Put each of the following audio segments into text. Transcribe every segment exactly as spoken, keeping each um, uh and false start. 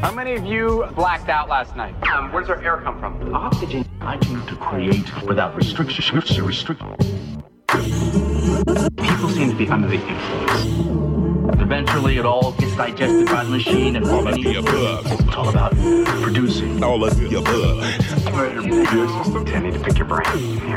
How many of you blacked out last night? Um, where does our air come from? Oxygen. I need to create without restriction. Restrict. People seem to be under the influence. Eventually, it all gets digested by the machine and all of the above. It's all about producing. All of the above. You're tending to pick your brain.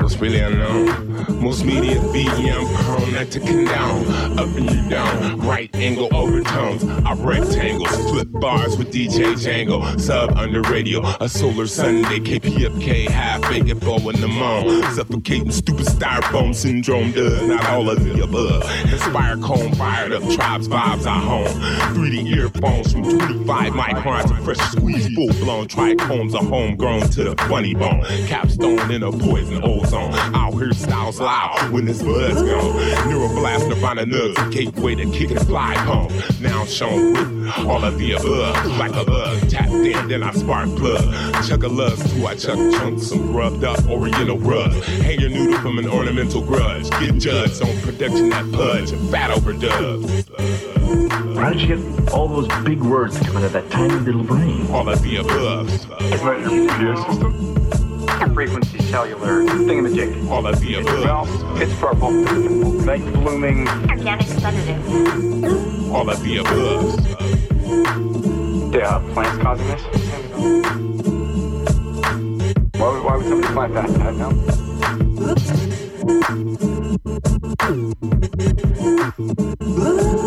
It's really unknown. Most media V M prone not to condone. Up and down, right angle overtones. I rectangles, flip bars with D J Django. Sub under radio, a solar Sunday. K P F K, high fake bow in the moan. Suffocating stupid styrofoam syndrome. Duh, not all of the above. Inspire cone fired up, tribes vibes I home. three D earphones from twenty-five microns to fresh squeeze, full blown trichomes are homegrown to the bunny bone. Capstone in a poison ozone. I'll hear styles loud when this buzz gone. Neuroblast, Nirvana nugs, gateway to kick and fly home. Now shown with all of the above, like a bug. Tapped in, then I spark plug. Chuck a love too, I chuck chunks, some rubbed up oriental rug. Hang your noodle from an ornamental grudge. Get judged on production that pudge, fat overdubs. How did you get all those big words to come out of that tiny little brain? All of the above. It's not your computer system. Frequency cellular thingamajig. All of the above. Well, it's purple. Night blooming. Organic sedative. All of the above. Yeah, plants causing this? Why would, why would somebody plant that? I don't know.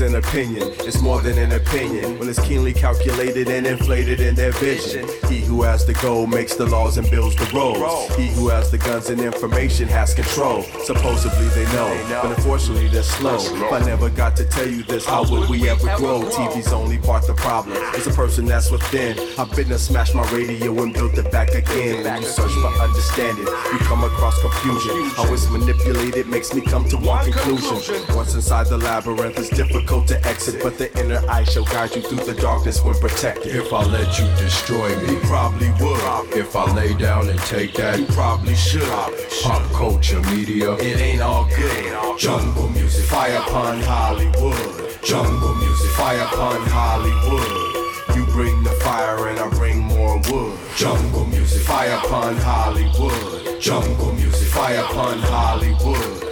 An opinion, it's more than an opinion when it's keenly calculated and inflated in their vision. He who has the gold makes the laws and builds the roads. He who has the guns and information has control. Supposedly they know, but unfortunately they're slow. If I never got to tell you this, how would we ever grow? T V's only part the problem. It's a person that's within. I've been to smash my radio and built it back again. When you search for understanding, you come across confusion. How it's manipulated makes me come to one conclusion. Once inside the labyrinth, it's difficult to exit, but the inner eye shall guide you through the darkness when protected. If I let you destroy me, you probably would. If I lay down and take that, you probably should. Pop culture, media, it ain't all good. Jungle music, fire upon Hollywood. Jungle music, fire upon Hollywood. You bring the fire and I bring more wood. Jungle music, fire upon Hollywood. Jungle music, fire upon Hollywood.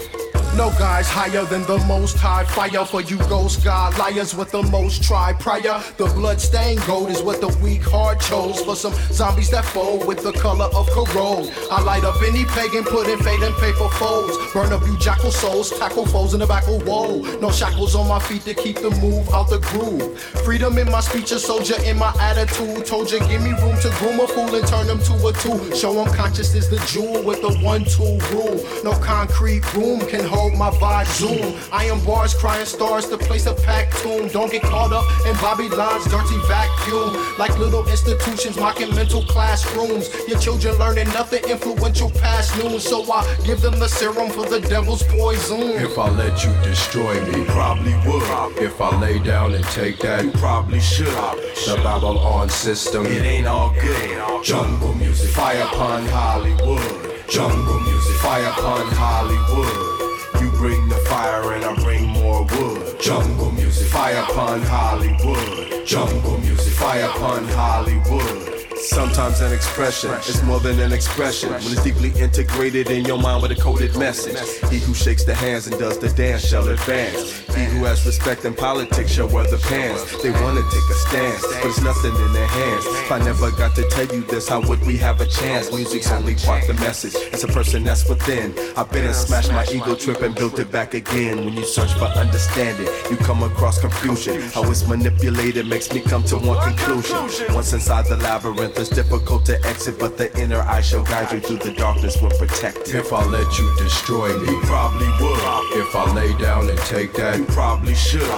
No guys higher than the most high. Fire for you ghost god liars with the most try prior. The bloodstained gold is what the weak heart chose. For some zombies that fold with the color of corrode. I light up any pagan, put in fade and pay for foes. Burn up you jackal souls, tackle foes in the back of woe. No shackles on my feet to keep the move out the groove. Freedom in my speech, a soldier in my attitude. Told you give me room to groom a fool and turn him to a two. Show him conscious is the jewel with the one-two rule. No concrete room can hold my vibe zoom. Iron bars crying stars to place a packed tomb. Don't get caught up in Bobby Lines dirty vacuum. Like little institutions mocking mental classrooms. Your children learning nothing influential past noon. So I give them the serum for the devil's poison. If I let you destroy me, you probably would. If I lay down and take that, you probably should. The Babylon system, it ain't all good. Jungle music, fire upon Hollywood. Jungle music, fire upon Hollywood. You bring the fire and I bring more wood. Jungle music, fire upon Hollywood. Jungle music, fire upon Hollywood. Sometimes an expression is more than an expression when it's deeply integrated in your mind with a coded message. He who shakes the hands and does the dance shall advance. He who has respect in politics shall wear the pants. They want to take a stance, but it's nothing in their hands. If I never got to tell you this, how would we have a chance? Music's only part the message. It's a person that's within. I've been and smashed my ego trip and built it back again. When you search for understanding, you come across confusion. How it's manipulated makes me come to one conclusion. Once inside the labyrinth, ship is difficult to exit, but the inner eye shall guide you through the darkness when protected. If I let you destroy me, you probably would. If I lay down and take that, you probably should.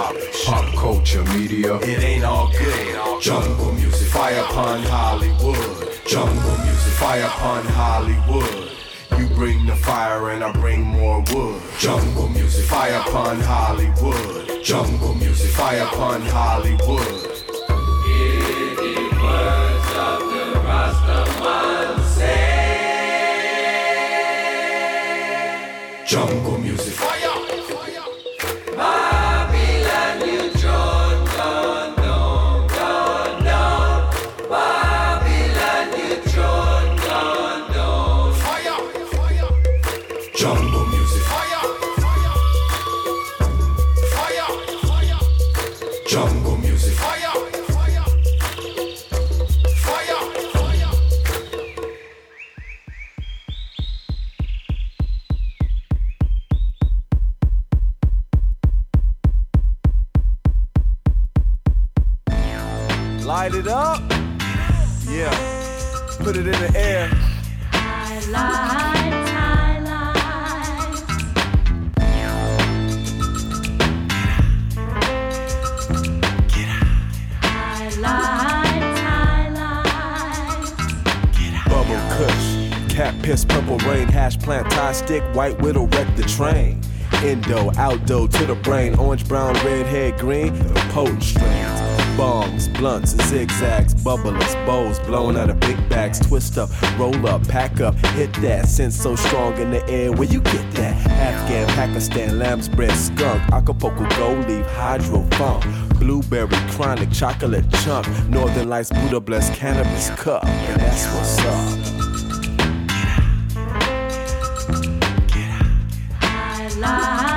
Pop culture, media, it ain't all good. Jungle music, fire upon Hollywood. Jungle music, fire upon Hollywood. You bring the fire and I bring more wood. Jungle music, fire upon Hollywood. Jungle music, fire upon Hollywood. Hear the words of the Rastaman say. Jungle music, fire. Babylon, you don't, don't, don't, don't, don't. Babylon, you don't, don't, don't. Fire, fire. Jungle music, fire, fire, fire, fire. Jungle music, fire. Light it up, yeah, put it in the air. I light, I light. Get out. I light, I light. Bubble Kush, cat piss, purple rain, hash plant, tie stick, white widow, wreck the train. Indo, outdo, to the brain, orange, brown, red, head, green, the potent strains. Bombs, blunts, zigzags, bubblers, bows, blowing out of big bags, twist up, roll up, pack up, hit that, scent so strong in the air, where you get that? Afghan, Pakistan, lamb's bread, skunk, Acapulco, gold leaf, hydro funk, blueberry, chronic, chocolate chunk, northern lights, Buddha blessed, cannabis cup, and that's what's up. Get out, get out.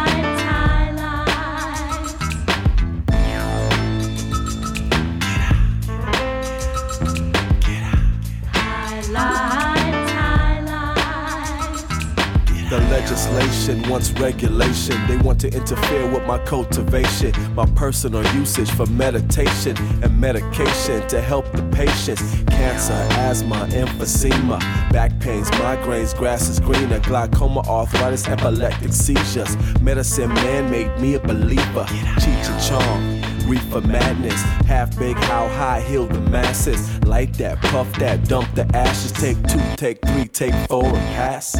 The legislation wants regulation. They want to interfere with my cultivation, my personal usage for meditation and medication to help the patients. Cancer, asthma, emphysema, back pains, migraines, grass is greener, glaucoma, arthritis, epileptic seizures. Medicine man made me a believer. Cheech and Chong, reefer madness, half big, how high, heal the masses. Light that, puff that, dump the ashes. Take two, take three, take four, and pass.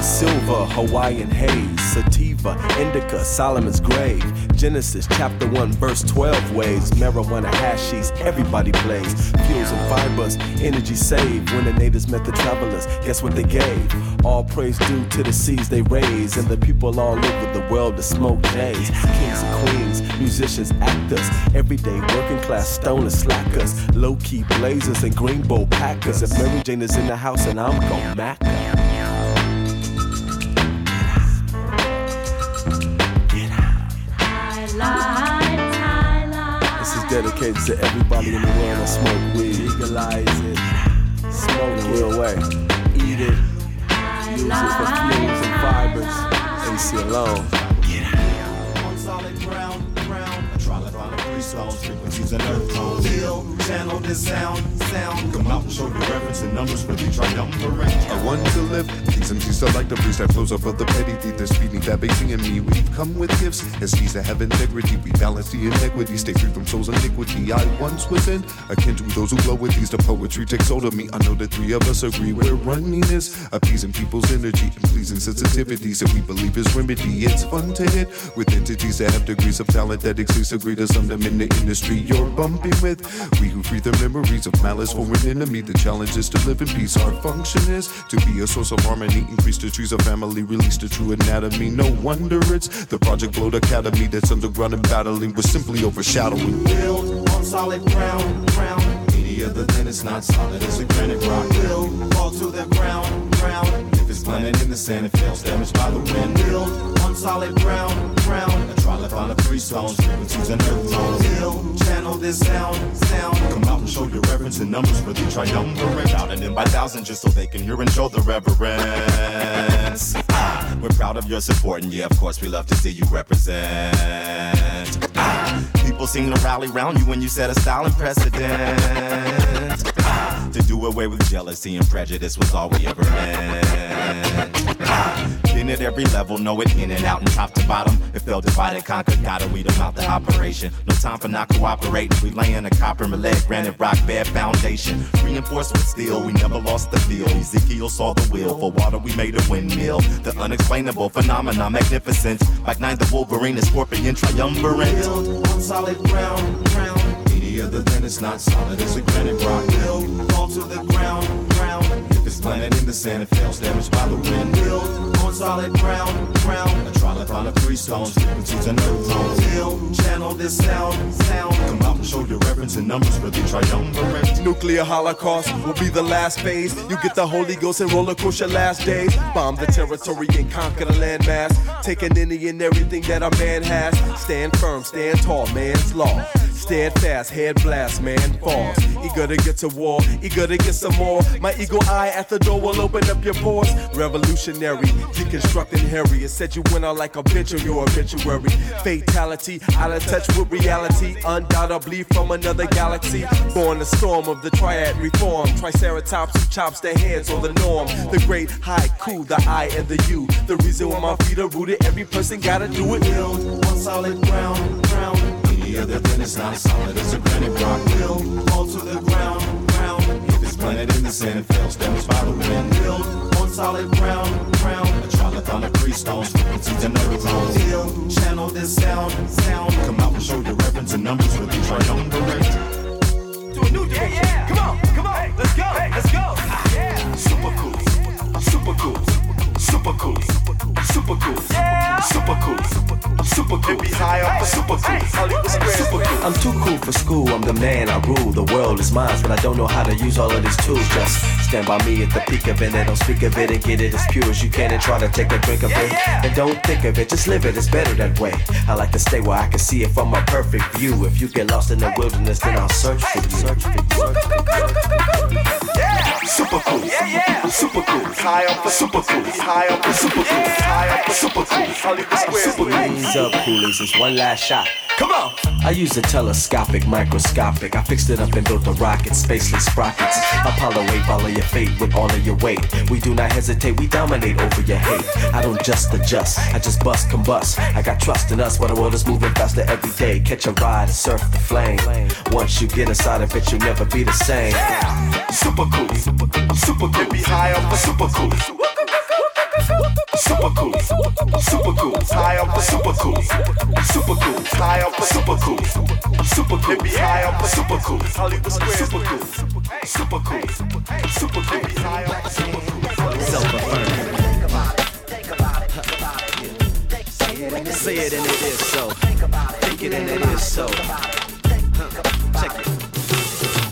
Silver, Hawaiian haze, sativa, indica, Solomon's grave, Genesis chapter one verse twelve waves, marijuana hashies, everybody plays, fuels and fibers, energy saved, when the natives met the travelers, guess what they gave, all praise due to the seas they raise, and the people all over the world to smoke days, kings and queens, musicians, actors, everyday working class stoners, slackers, low-key blazers and green bowl packers, if Mary Jane is in the house and I'm gon' mack her. Dedicated to everybody in the world that smoke weed. Legalize it, smoke in a real way. Eat it, use it for fuels and fibers. A C alone. On solid ground, ground. I try to find three songs, frequencies and earth tones. Feel, channel this sound, sound. Come out and show the reference and numbers, but you try out the range. I want to live. These M Cs still like the breeze that flows over the petty theaters, feeding that basing in me. We've come with gifts as these that have integrity. We balance the inequity, stay free from soul's iniquity. I once was in akin to those who blow with these. The poetry takes hold of me. I know the three of us agree. We're running this, appeasing people's energy and pleasing sensitivities that we believe is remedy. It's fun to hit with entities that have degrees of talent that exist. Agree to some them in the industry you're bumping with. We who free the memories of malice or an enemy. The challenge is to live in peace. Our function is to be a source of harmony. Increase the trees of family, release the true anatomy. No wonder it's the Project Bloat Academy that's underground and battling. We're simply overshadowing. Build on solid ground, ground. Media, the thin is not solid as a granite rock. Build, fall to the ground, ground. If it's planted in the sand, it fails damaged by the wind. Build on solid brown, brown. I try to find the three stones, and choose another tone. Hill, channel this sound, sound. Come out and show your reverence in numbers for the triumvirate. Out and in by thousands just so they can hear and show the reverence. Ah, we're proud of your support, and yeah, of course we love to see you represent. Ah, people seem to rally round you when you set a style and precedent. Ah, to do away with jealousy and prejudice was all we ever meant. Ah, been at every level, know it in and out and top to bottom. If they'll divide and conquer, gotta weed them out the operation. No time for not cooperating. We laying a copper mallet, granite rock bed foundation. Reinforced with steel, we never lost the feel. Ezekiel saw the wheel, for water we made a windmill. The unexplainable phenomenon, magnificence. Like nine, the Wolverine, the Scorpion, triumvirate. Build on solid ground, ground. Any other than it's not solid as a granite rock. Build, fall to the ground, ground. If it's planted in the sand, it fails, damaged by the wind. Build on solid ground, ground. I try to find the three stones, and choose another tone. Build, channel this sound, sound. Come out and show your reverence in numbers for the triumvirate. Nuclear holocaust will be the last phase. You get the Holy Ghost and roller coaster last days. Bomb the territory and conquer the landmass. Taking any and everything that our man has. Stand firm, stand tall, man's law. Steadfast, head blast, man falls. Eager to get to war, eager to get some more. My eagle eye at the door will open up your pores. Revolutionary, deconstructing Harry. It said you went out like a bitch on your obituary. Fatality, out of touch with reality. Undoubtedly from another galaxy. Born the storm of the triad reform. Triceratops who chops their heads on the norm. The great haiku, the I and the U. The reason why my feet are rooted, every person gotta do it. Build on solid ground, ground. Other than it's not solid as a granite rock. Build, fall to the ground, ground. If it's planted in the sand, it fails, damaged by the wind. Build, on solid ground, ground. I try to find the three stones, and see another tone. Build, channel this sound, sound. Come out and show your reference and numbers with the triumvirate. To a new dimension, yeah, yeah. Come on, come on, hey, let's go, hey, let's go. Yeah. Super cool, super cool, super cool, super cool. Super cool, yeah. Super cool, super cool. Be high up, super cool. Super cool. I'm too cool for school. I'm the man. I rule. The world is mine, but I don't know how to use all of these tools. Just stand by me at the peak of it, and don't speak of it, and get it as pure as you can, and try to take a drink of it, and don't think of it. Just live it. It's better that way. I like to stay where I can see it from a perfect view. If you get lost in the wilderness, then I'll search for you. Search for you. Yeah. Super cool. Yeah, yeah. Super cool. High up, super cool. High up, super cool. Super cool. Hands up, coolies, it's one last shot. Come on! I used a telescopic, microscopic. I fixed it up and built a rocket, spaceless rockets. Apollo eight, follow your fate with all of your weight. We do not hesitate, we dominate over your hate. I don't just adjust, I just bust, combust. I got trust in us, but the world is moving faster every day. Catch a ride and surf the flame. Once you get inside of it, you'll never be the same. Super cool, super cool, super cool. Be high up, super cool. Super cool, super cool, high up the super cool, super cool, high up the super cool, super cool, high up the super cool, Hollywood Square, super cool, super cool, super cool, high up the super cool. Self-affirming. Think about it, think about it, think about it. Say it and it is so. Think about it, think it and it is so. Check it.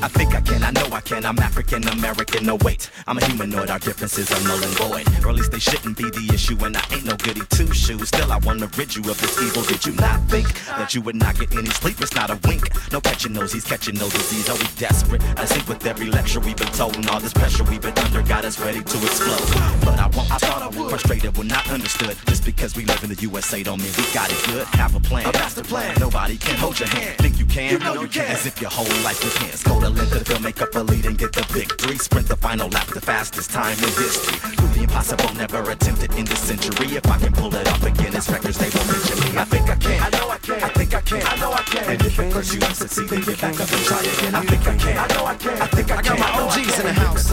I think I can, I know I can, I'm African-American, no wait, I'm a humanoid, our differences are null and void, or at least they shouldn't be the issue, and I ain't no goody two-shoes, still I wanna rid you of this evil, did you not think that you would not get any sleep, it's not a wink, no catching those, he's catching no disease, are we desperate, I think with every lecture we've been told, and all this pressure we've been under got us ready to explode, but I won't, I thought I would, frustrated, we're not understood, just because we live in the U S A don't mean we got it good, have a plan, a master plan, nobody can hold your hand, think you can, you know you can, as if your whole life was hands, go to Linda, they'll make up a lead and get the big three. Sprint the final lap, the fastest time in history. Do the impossible, never attempted in this century. If I can pull it off again, it's records they won't mention me. I think I can, I know I can, I think I can, I know I can. And if of course you succeed, then get back up and try again. I think I can, I know I can, I think I can. I got my O Gs in the house,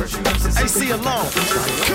A C alone.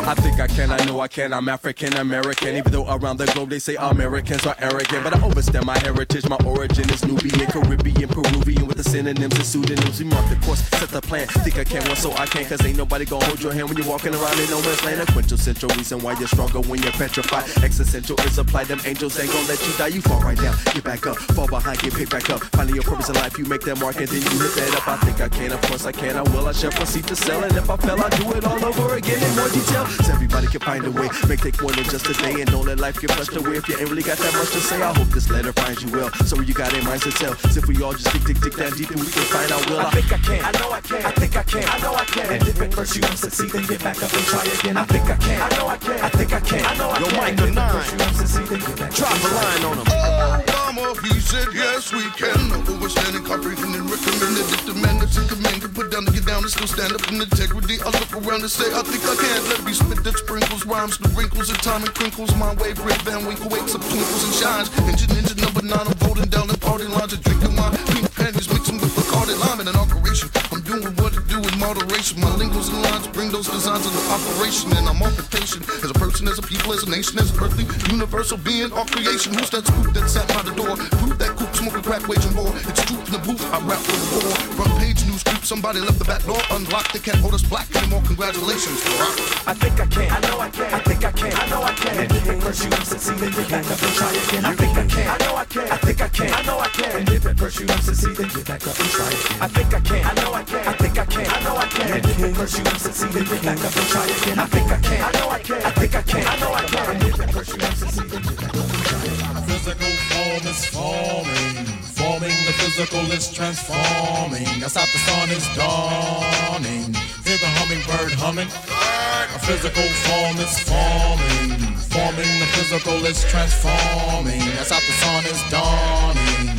I think I can, I know I can, I'm African American. Even though around the globe they say Americans are arrogant, but I overstand my heritage, my origin is Nubian, Caribbean, Peruvian, with the synonyms and pseudonyms. We mark the set the plan, think I can, well so I can. Cause ain't nobody gonna hold your hand when you're walking around in no man's land. A quintessential reason why you're stronger when you're petrified. Existential is applied, them angels ain't gonna let you die. You fall right down, get back up, fall behind, get picked back up. Finding your purpose in life, you make that mark and then you lift that up. I think I can, of course I can, I will, I shall proceed to sell. And if I fail, I do it all all over again in more detail. Cause everybody can find a way, make take more than just a day, and don't let life get flushed away. If you ain't really got that much to say, I hope this letter finds you well. So you got in mind to tell. Cause if we all just dig, dig, dig down deep, then we can find out will. I think I can, I know I can, I think I can, I know I can. And if at first you don't succeed, then get back up and try again. I think I can, I know I can, I think I can, I know I can. Yo, Mike the nine, drop a line on him. Oh, Obama, he said yes we can. Overstanding, comprehending, recommended, if demanded, and commanded, put down to get down and still stand up in integrity. I look around and say I think I can. Let me spit that sprinkles rhymes, the wrinkles of time and crinkles. My wave, Rip Van Winkle wakes up, twinkles and shines. Engine, engine number nine, I'm holding down the party lines and drinking wine. Pink panties mixing with Bacardi lime in an operation. I'm doing what to do in moderation. My lingos and lines bring those designs into operation, and I'm on vacation as a person, as a people, as a nation, as an earthly universal being, all creation. Who's that spook that sat by the door? Group that coop, smoking crack, waging war. It's truth in the booth, I rap for the war. Front page news group, somebody left the back door unlocked. They can't hold us black anymore. Congratulations, rock. I think I can. I know I can. I think I can. I know I can. And if at first you don't succeed, then get back up and try again. I think I can. I know I can. I think I can. I know I can. And if at first you don't succeed, then get back up and try again. I think I can. I know I can. I think I can. I know I can. And if at first you don't succeed, then get back up and try again. I think I can. I know I can. I think I can. I know I can. And if at first you don't succeed, then get back up and try again. Physical form is forming, forming. The physical is transforming. That's how the sun is dawning. Hear the hummingbird humming. A physical form is forming, forming. The physical is transforming. That's how the sun is dawning.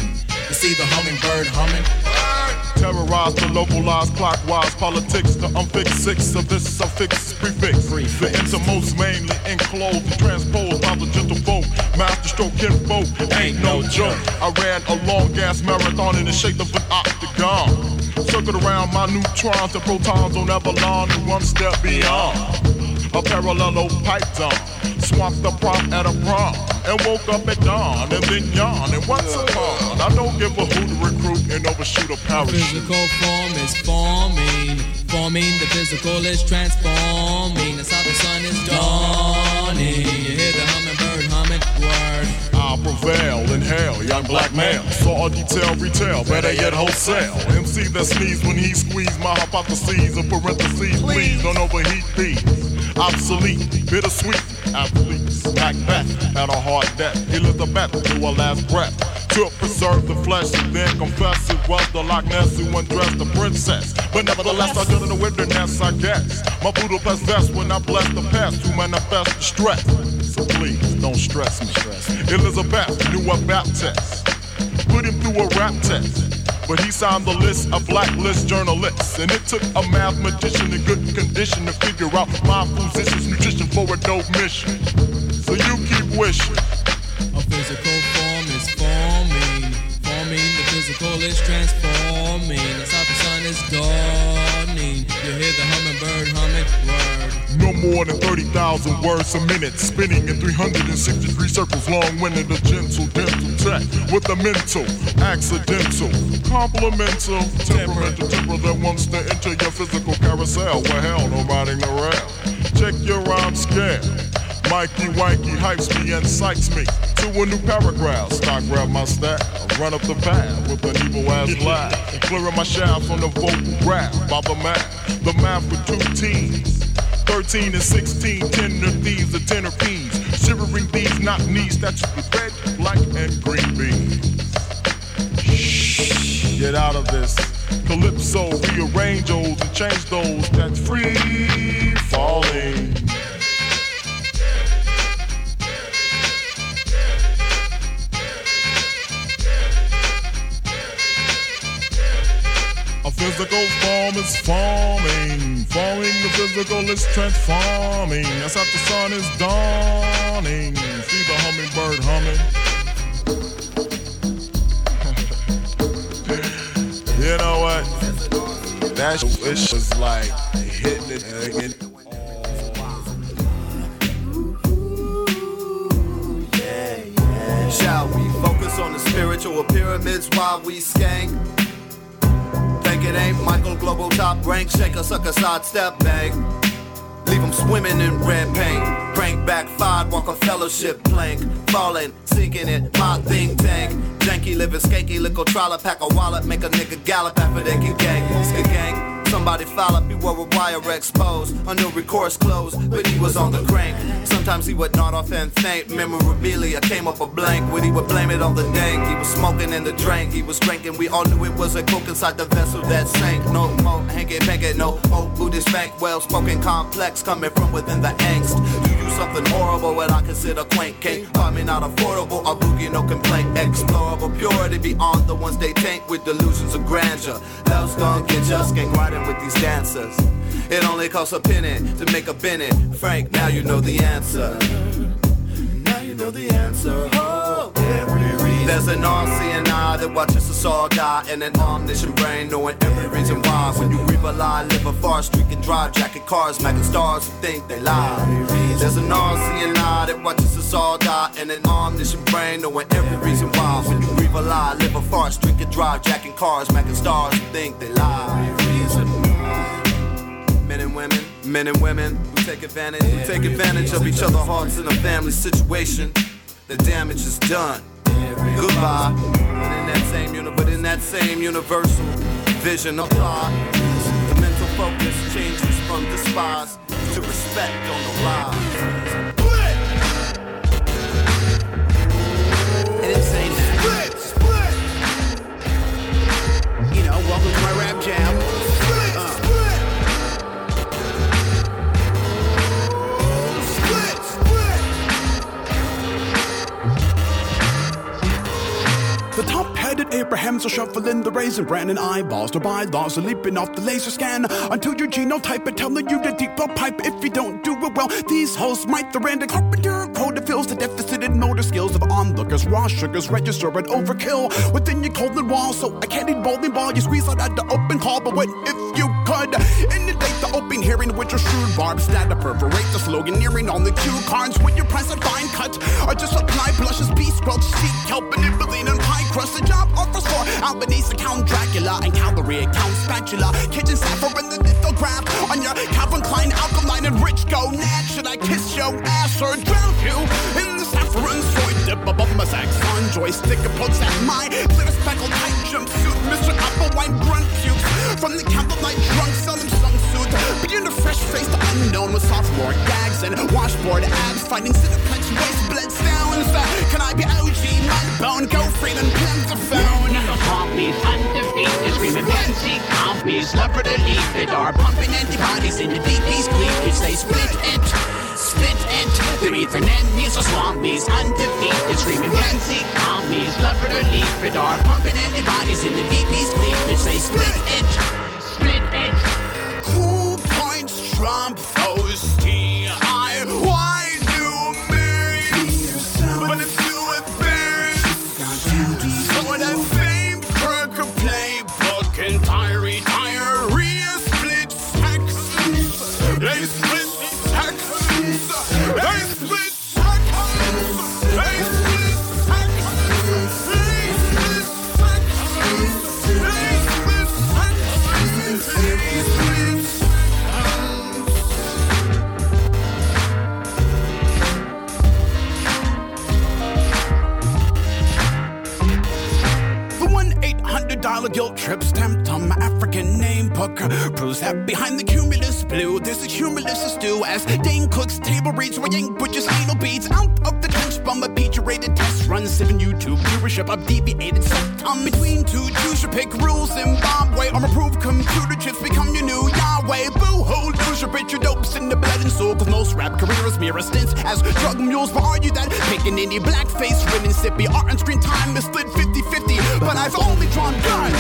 You see the hummingbird humming. Terrorize to localize clockwise politics. The unfixed six of this suffix prefix. The innermost mainly enclosed and transposed by the gentle folk. Masterstroke get folk ain't no joke. I ran a long ass marathon in the shape of an octagon. Circled around my neutrons and protons on Avalon and one step beyond. A parallel pipe dump. Swamped the prop at a prom and woke up at dawn and then yawn and once upon. I don't give a hoot to recruit and overshoot a parachute. Physical form is forming, forming. The physical is transforming. That's how the sun is dawning. You hear the hummingbird humming word. I'll prevail, inhale, young black male. Saw a detail retail, better yet wholesale. M C that sneezed when he squeezed my hypotheses in parentheses. Please don't overheat these. Obsolete, bittersweet, athlete, smack back at a hard death. He lived a battle to her last breath. To preserve the flesh and then confess it was the Loch Ness who undressed the princess. But nevertheless, I did in the wilderness, I guess. My voodoo possessed when I bless the past to manifest the stress. So please, don't stress me. Elizabeth knew a Baptist. Put him through a rap test. But he signed the list of blacklist journalists. And it took a mathematician in good condition to figure out my physician's nutrition for a dope mission. So you keep wishing. A physical form is forming, forming. The physical is transforming. That's how the sun is dawning. You hear the hummingbird humming word. No more than thirty thousand words a minute. Spinning in three hundred sixty-three circles long-winded. A gentle, gentle tech with a mental, accidental, complimental, temperamental temper that wants to enter your physical carousel. Well, hell, nobody around. Check your rhyme scale. Mikey Wikey hypes me and psychs me to a new paragraph. Stock grab my stack, run up the path with an evil ass laugh. Clearing my shafts on the vocal rap by the math. The math with two T's, thirteen and sixteen, tender thieves, the tenor peas. Shivering thieves, not knees, that's the red, black, and green beans. Get out of this calypso, rearrange those and change those that's free falling. A physical form is forming, forming. The physical is transforming. That's how the sun is dawning. See the hummingbird humming. You know what? That shit was like hitting it again. Shall we focus on the spiritual pyramids while we skank? Think it ain't Michael Global top rank, shaker, sucker, sidestep, bang. Leave them swimming in red paint. Crank back, fired, walk a fellowship plank. Falling, sinking it, my think tank. Janky living, skanky, little trollop, pack a wallet, make a nigga gallop after they keep gang. Skid gang. Somebody foul up, he wore a wire exposed. A new recourse closed, but he was on the crank. Sometimes he would nod off and faint. Memorabilia came up a blank when he would blame it on the dank. He was smoking in the drink, he was drinking. We all knew it was a coke inside the vessel that sank. No more hanky panky, no more Buddhist bank. Well-spoken complex coming from within the angst. You use something horrible, what I consider quaint. Can't find me not affordable, a boogie, no complaint. Explorable purity beyond the ones they taint with delusions of grandeur. Love's gonna get you, skank riding with these dancers. It only costs a penny to make a Bennett. Frank, now you know the answer. Now you know the answer. Oh, every reason. There's an all-seeing eye that watches us all die, and an omniscient brain knowing every reason why. When you reap a lie, live a forest, we can drive jacket cars, macking stars who think they lie. There's an all-seeing eye that watches us all die, and an omniscient brain knowing every reason why. When you reap a lie, live a forest, drink and drive jacket cars, macking stars who think they lie. Men and women, men and women who take advantage, who take advantage of each other's hearts in a family situation. The damage is done. Goodbye. And in that same uni- but in that same universal vision of God, the mental focus changes from despise to respect on the rise. And it's ain't split, split. You know, welcome to my rap jam. The top-headed Abrahams are shuffling the raisin bran and eyeballs. Their bylaws are leaping off the laser scan until your genotype and telling you to deep well pipe. If you don't do it well, these hoes might the random carpenter quota fills the deficit in motor skills of onlookers. Raw sugars register an overkill within your golden wall. So I can't eat bowling ball. You squeeze out at the open call, but what if you could inundate the open hearing with your shrewd barbs that perforate the sloganeering on the cue cards when you press a fine cut or just apply blushes, peace, squelch, seek, kelp, and nibbling and pie. Cross the job offers for Albanese account Dracula and calorie account spatula. Kitchen sapphire and the lithograph on your Calvin Klein alkaline and rich go nat. Should I kiss your ass or drown you in the saffron soy dip above my Saxon joystick? Approach at my glitter speckled tight jumpsuit. Mister Applewine grunt pukes from the Calvin Light drunk selling sung suit. Being a fresh face the unknown with sophomore gags and washboard abs. Fighting cineplex waist bled sounds. Can I be O G Mudbone? Go free and the phone. The commies undefeated, screaming fancy commies. Love for the leaf it are pumping antibodies into D P's cleavage. They split it, split it. They're either nannies or swammies. Undefeated, screaming fancy commies. Love for the leaf it are pumping antibodies into D P's cleavage. They split it, split it. Who points Trump foes? D I Y. Guilt trip stamped on my African name pucker proves that behind the cumulus blue there's a cumulus of stew as Dane Cook's table reads where yank butchers anal beads out of the trench bum a peach-rated test run seven YouTube viewership of deviated septum between two choose your pick rules Zimbabwe or approved computer chips become your new Yahweh boo-hoo lose your bitch your dopes in the blood and soul cause most rap careers mirror stints as drug mules but argue that picking any blackface women sippy art on screen time is split fifty-fifty but I've only drawn guns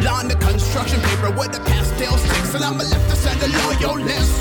on the construction paper with the pastel sticks, and I'ma left to send a loyalist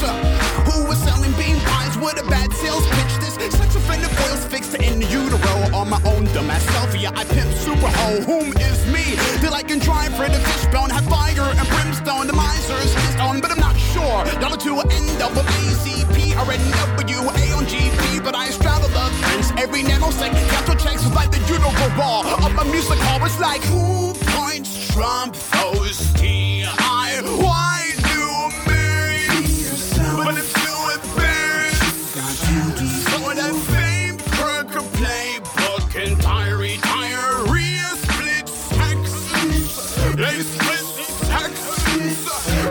who was selling bean pies with a bad sales pitch. This sex offender foils fixed in the utero on my own dumbass selfie. I pimp super hoe, whom is me? That I can try for the fishbone, have fire and brimstone. The miser's disowned, but I'm not sure. Dollar to an end up with A C P or N W A on G P, but I straddle the fence every nanosecond. Capital checks with like the utero wall of my music hall. It's like who points Trump foes D I Y do millions, but it's still embarrassing. So that fame, crooked playbook, and diary, diarrhea, split taxes. They split taxes.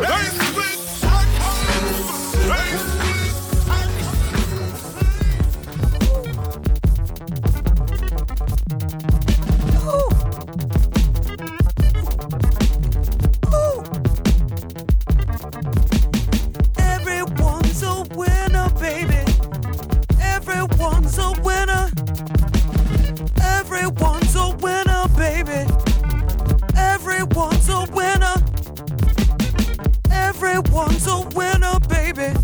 Everyone's a winner, baby.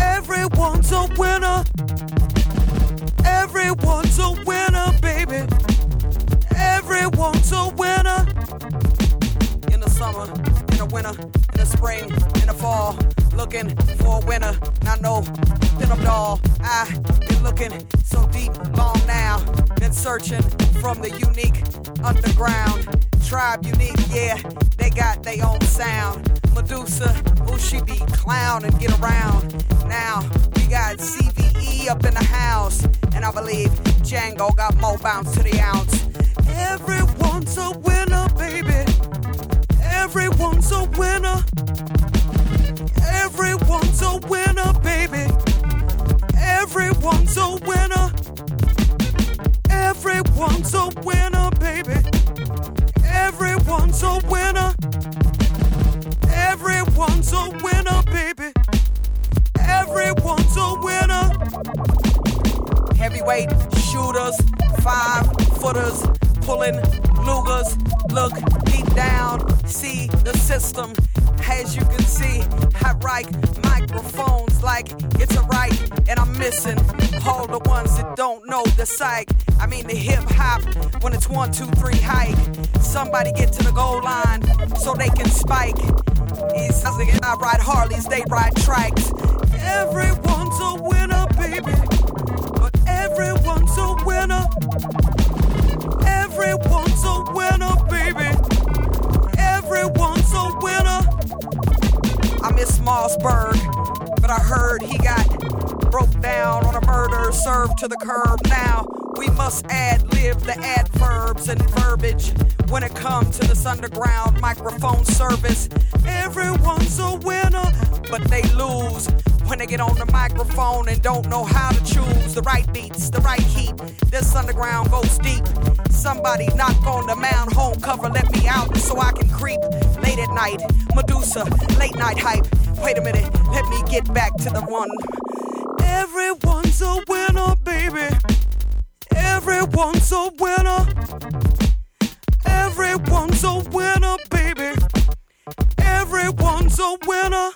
Everyone's a winner. Everyone's a winner, baby. Everyone's a winner. In the summer, in the winter, in the spring, in the fall, looking for a winner. I know that I'm dull. I've been looking so deep, long now. Been searching from the unique underground. Tribe unique, yeah, they got their own sound. Medusa, who she be clown and get around. Now, we got C V E up in the house. And I believe Django got more bounce to the ounce. Everyone's a winner, baby. Everyone's a winner. Everyone's a winner, baby. Everyone's a winner. Everyone's a winner, baby. Everyone's a winner. Everyone's a winner, baby. Everyone's a winner. Heavyweight shooters, five footers, pulling Lugas. Look deep down, see the system. As you can see, I write microphones like it's a right, and I'm missing all the ones that don't know the psych. I mean the hip hop when it's one, two, three hike. Somebody get to the goal line so they can spike. It's like I ride Harleys, they ride trikes. Everyone's a winner, baby. But everyone's a winner. Everyone's a winner, baby. Everyone's a winner. I miss Mossberg, but I heard he got broke down on a murder, served to the curb. Now we must ad-lib the adverbs and verbiage when it comes to this underground microphone service. Everyone's a winner, but they lose when they get on the microphone and don't know how to choose the right beats, the right heat. This underground goes deep. Somebody knock on the mound home cover, let me out so I can creep late at night. Medusa, late night hype. Wait a minute, let me get back to the one. Everyone's a winner, baby. Everyone's a winner. Everyone's a winner, baby. Everyone's a winner.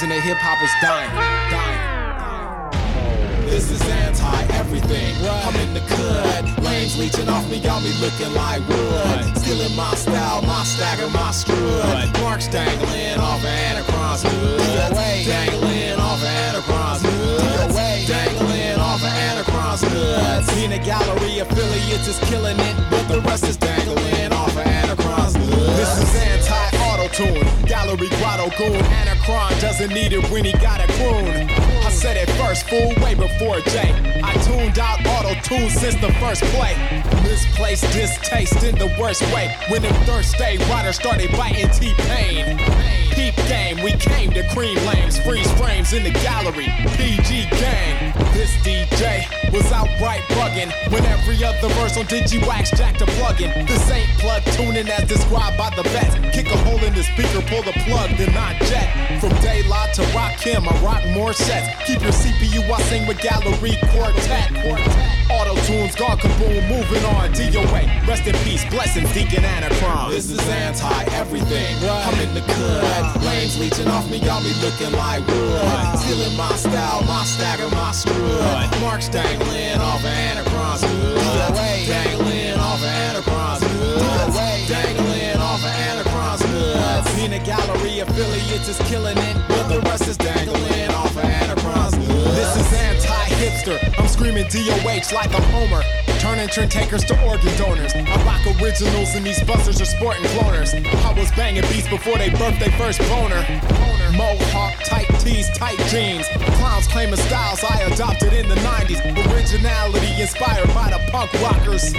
That hip-hop is dying, dying. This is anti-everything. Right. I'm in the cut. Lanes leeching off me, got me looking like wood. Right. Stealing my style, my stagger, my strut. Right. Marks dangling off of Anacron's hood. Dangling off of Anacron's hood. Dangling off of Anacron's hood. In a gallery, affiliates is killing it, but the rest is dangling off of Anacron's hood. This is anti-auto-tune. Gallery grotto goon. Anacron doesn't need it when he got a croon. I said it first, fool, way before Jay. I tuned out auto-tune since the first play. Misplaced distaste in the worst way. When them Thursday riders started biting T-Pain. Peep game, we came to cream lanes. Freeze frames in the gallery, P G gang. This D J was outright bugging when every other verse on Digiwax jacked to plugging. This ain't plug tuning as described by the vets. Kick a hole in the speaker, pull the plug, then I jet. From daylight to rock him, I rock more sets. Keep your C P U, I sing with gallery quartet. Auto-tunes, gone kaboom, moving on. D O A, rest in peace, blessings, Deacon Anacron. This is anti-everything, right. I'm in the cut. Lanes leeching off me, got me looking like wood. Right. Stealing my style, my stagger, my screw. Right. Marks dangling off of Anacron's hood. D O A, dangling off of Anacron's hood. D O A, dangling off of Anacron's hood. In a gallery, affiliates is killing it, but the rest is dangling off of Anacron's hood. screaming D O H like a homer. Turning turn takers to organ donors. I rock originals and these busters are sporting cloners. I was banging beats before they birthed their first boner. Mohawk, tight tees, tight jeans. Clowns claiming styles I adopted in the nineties. Originality inspired by the punk rockers.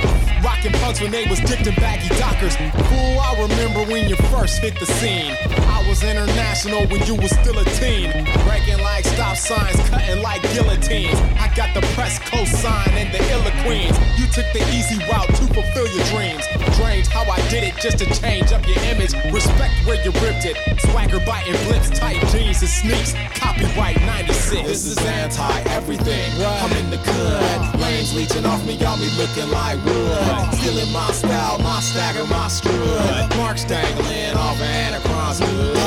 Rocking punks when they was dipped in baggy dockers. Fool, I remember when you first hit the scene. I was international when you was still a teen. Breaking like stop signs, cutting like guillotines. I got the press cosign and the Illaqueens. You took the easy route to fulfill your dreams. Drained how I did it just to change up your image. Respect where you ripped it. Swagger biting blips, tight jeans and sneaks. Copyright ninety-six. This is anti-everything. I'm in the good. Lanes leeching off me, y'all be looking like wood. Stealing my style, my stagger, my strut. Marks dangling off of Anacron's hood.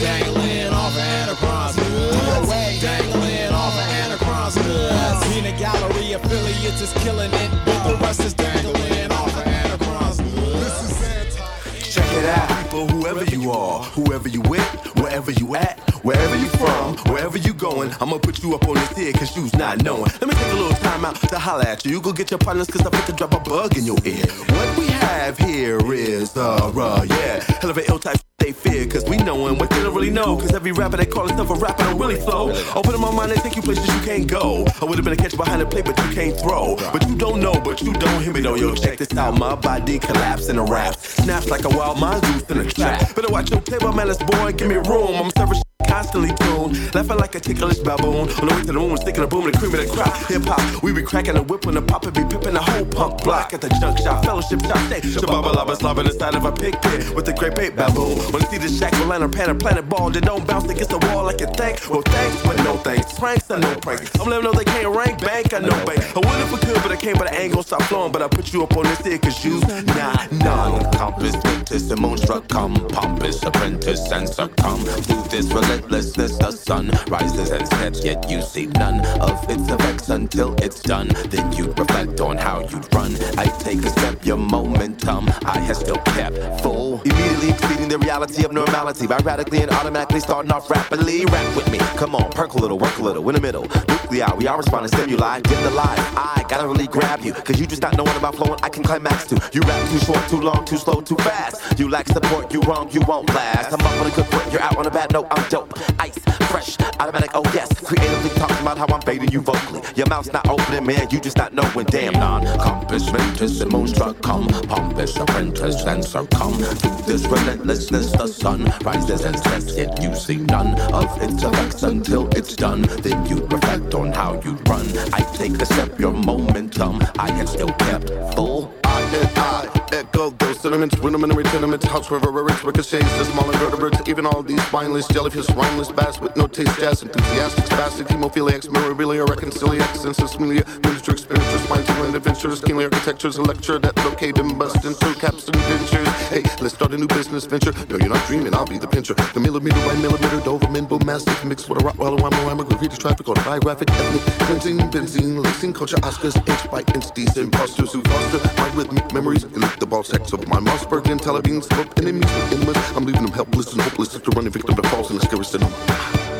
Dangling off of Anacron's hood. Dangling off of Anacron's hood. In a gallery, affiliates is killing it. The rest is dangling off of Anacron's hood. Check it out. People, whoever you are, whoever you with, wherever you at, wherever you from, wherever you going, I'ma put you up on this here cause you's not knowing. Let me take a little time out to holler at you. You go get your partners cause I'm about to drop a bug in your ear. What we have here is uh, uh yeah, hell of an ill type. They fear, cause we knowin' what they don't really know. Cause every rapper that calls itself a rapper don't really flow. Open up my mind and take you places you can't go. I would've been a catch behind the plate, but you can't throw. But you don't know, but you don't hear me though. Yo, check this out, my body collapse in a rap. Snaps like a wild mongoose in a trap. Better watch your table, man, let's boy, give me room. I'm serving constantly tuned, laughing like a ticklish baboon. On the way to the moon, sticking a boom and the cream of the crop. Hip hop, we be cracking a whip when the pop and be pipping the whole punk block at the junk shop, fellowship shop. Say, Shababa lava slobbing inside of a pig pit with the great bait baboon. When you see the shack, we'll land a pan and planet ball that don't bounce against the wall like a tank. Well, thanks, but no thanks. Pranks are no pranks. I'm letting them know they can't rank, bank I no bank. I would if we could, but I can't, but I ain't gonna stop flowing. But I put you up on this here, cause you not none. Compass, mentis, and moonstruck come. Pompous, apprentice, and succumb. Do this religion. Relentlessness, the sun rises and sets, yet you see none of its effects until it's done. Then you reflect on how you run. I take a step, your momentum I have still kept full. Immediately exceeding the reality of normality by radically and automatically starting off rapidly. Rap with me, come on, perk a little, work a little, in the middle. Nuclei, we all respond to stimuli, get the lie. I gotta really grab you, cause you just not knowing about flowing, I can climax to. You rap too short, too long, too slow, too fast. You lack support, you wrong, you won't last. I'm up on a good foot, you're out on a bad note, I'm dope. Ice, fresh, automatic, oh yes. Creatively talking about how I'm baiting you vocally. Your mouth's not opening, man, you just not knowing. Damn, non-compass, mentis, and moonstruck come. Pompous, apprentice, and succumb. Through this relentlessness, the sun rises and sets, yet you see none of its effects until it's done. Then you reflect on how you run. I take a step, your momentum I have still kept full. I and I echo those sentiments, rudimentary tenements, house river rivers, ricochets, the small invertebrates, even all these spineless, jellyfish, rhymeless bass with no taste, jazz, enthusiastics, spastic, hemophiliacs, mirabilia, reconciliacs, census, media, miniature, experiences, mind-to-land adventures, kingly architectures, a lecture that locate and bust into caps and ventures. Hey, let's start a new business venture. No, you're not dreaming, I'll be the pincher. The millimeter by millimeter, Doverman, Bomastic, mixed with a Rottweiler, Wamo, I'm a graffiti traffic, on biographic, ethnic, cleansing, benzene, lacing, culture, Oscars, inch by inch, these imposters who foster my rhythm. Memories and lick the ball sacks of my Mossberg and Talibans. Hope enemies are endless. I'm leaving them helpless and hopeless. Just a running victim that falls in the scariest of them.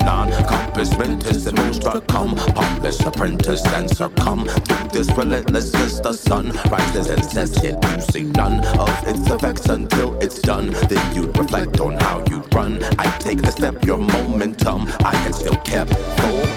Non-compass, mentis, and moonstruck come. Pompous, apprentice, and succumb. Through this relentlessness, the sun rises and sets, yet you see none of its effects until it's done. Then you reflect on how you run. I take a step, your momentum I have still kept full.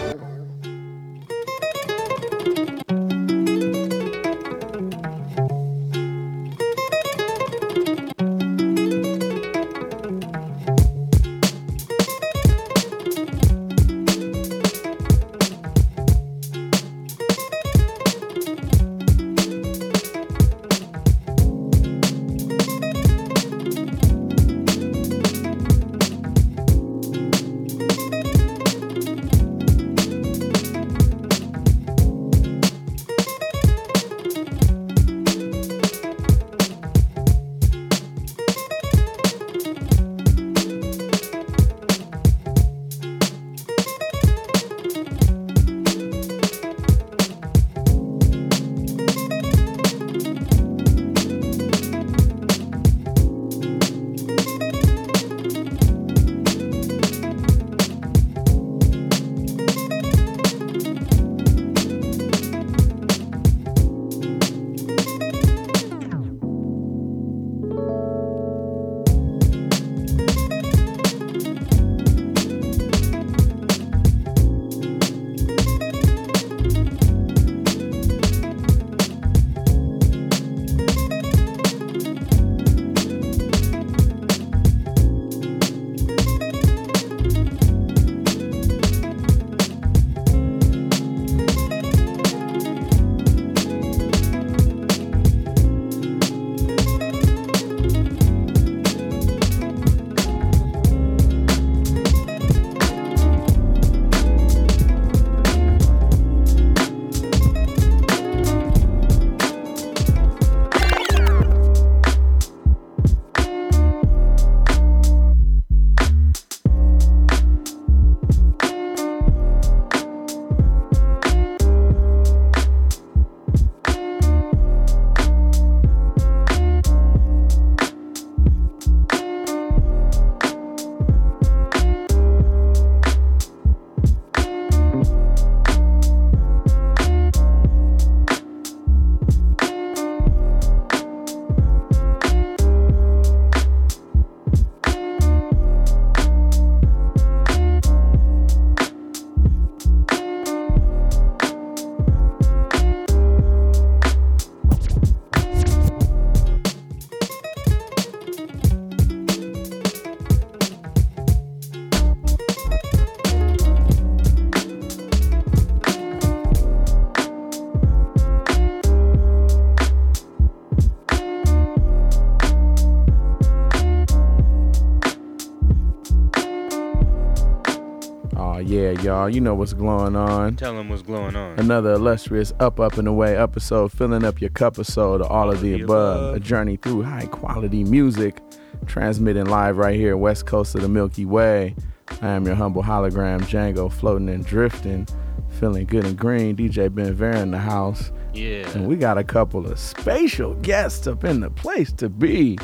Yeah, y'all, you know what's going on. Tell them what's going on. Another illustrious Up, Up, and Away episode, filling up your cup or so to all, all of the, the above. above. A journey through high-quality music, transmitting live right here, west coast of the Milky Way. I am your humble hologram, Django, floating and drifting, feeling good and green. D J Ben Vera in the house. Yeah. And we got a couple of spatial guests up in the place to be.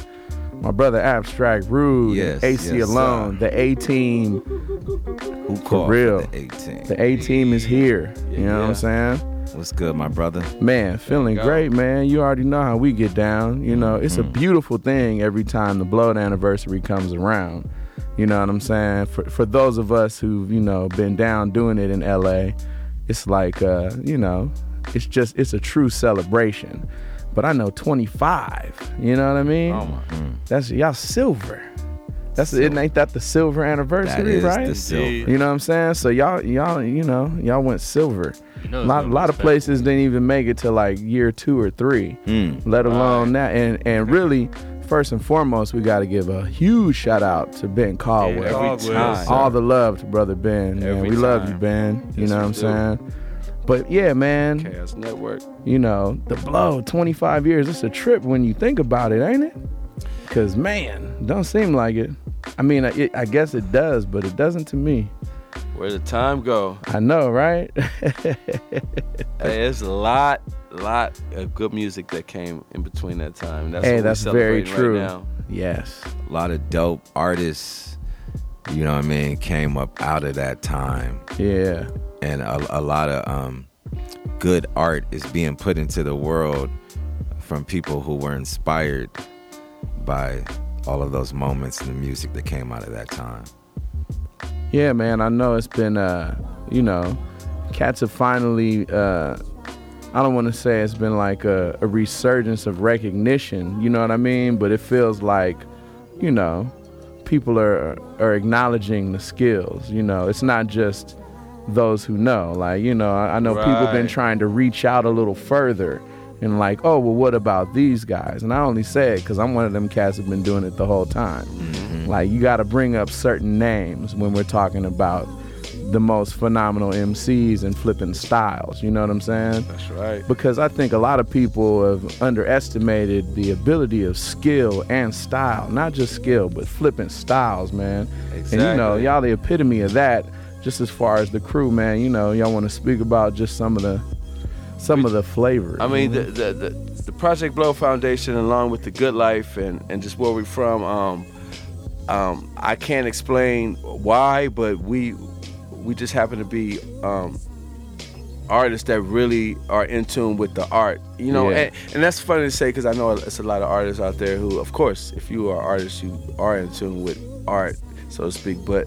My brother Abstract Rude, yes, A C yes, Alone, sir. The A-Team. Who called real. The A-Team? The A-Team is here. Yeah, you know yeah. what I'm saying? What's good, my brother? Man, feeling great, man. You already know how we get down. You know, it's mm-hmm. a beautiful thing every time the Blood anniversary comes around. You know what I'm saying? For for those of us who've, you know, been down doing it in L A, it's like, uh, you know, it's just, it's a true celebration. But I know twenty-five, you know what I mean? Oh my. Mm. That's y'all silver. That's silver. It ain't that the silver anniversary, that is right? The silver. You know what I'm saying? So y'all, y'all, you know, y'all went silver. You know, a lot, lot of places didn't even make it to like year two or three, mm. let alone right. that. And and really, first and foremost, we got to give a huge shout out to Ben Caldwell. Yeah, every time. All the love to brother Ben. Every man. We time. Love you, Ben. Yes, you know what I'm saying? Do. But yeah, man, Chaos Network. You know, the blow, twenty-five years, it's a trip when you think about it, ain't it? Because, man, don't seem like it. I mean, it, I guess it does, but it doesn't to me. Where the time go? I know, right? There's a lot, lot of good music that came in between that time. That's hey, that's very true. Right now. Yes. A lot of dope artists, you know what I mean, came up out of that time. Yeah. And a, a lot of um, good art is being put into the world from people who were inspired by all of those moments and the music that came out of that time. Yeah, man, I know it's been, uh, you know, cats have finally, uh, I don't want to say it's been like a, a resurgence of recognition, you know what I mean? But it feels like, you know, people are are acknowledging the skills, you know. It's not just those who know, like, you know, I know right. people have been trying to reach out a little further and like, oh, well, what about these guys? And I only say it because I'm one of them cats who've been doing it the whole time. Mm-hmm. Like, you got to bring up certain names when we're talking about the most phenomenal M Cs and flipping styles, you know what I'm saying? That's right. Because I think a lot of people have underestimated the ability of skill and style, not just skill, but flipping styles, man. Exactly. And, you know, y'all the epitome of that. Just as far as the crew, man, you know, y'all want to speak about just some of the some of the flavors. I mean, the, the the the Project Blow Foundation, along with the Good Life and, and just where we're from, um, um, I can't explain why, but we we just happen to be um, artists that really are in tune with the art, you know. Yeah. And, and that's funny to say because I know it's a lot of artists out there who, of course, if you are artists, you are in tune with art, so to speak, but.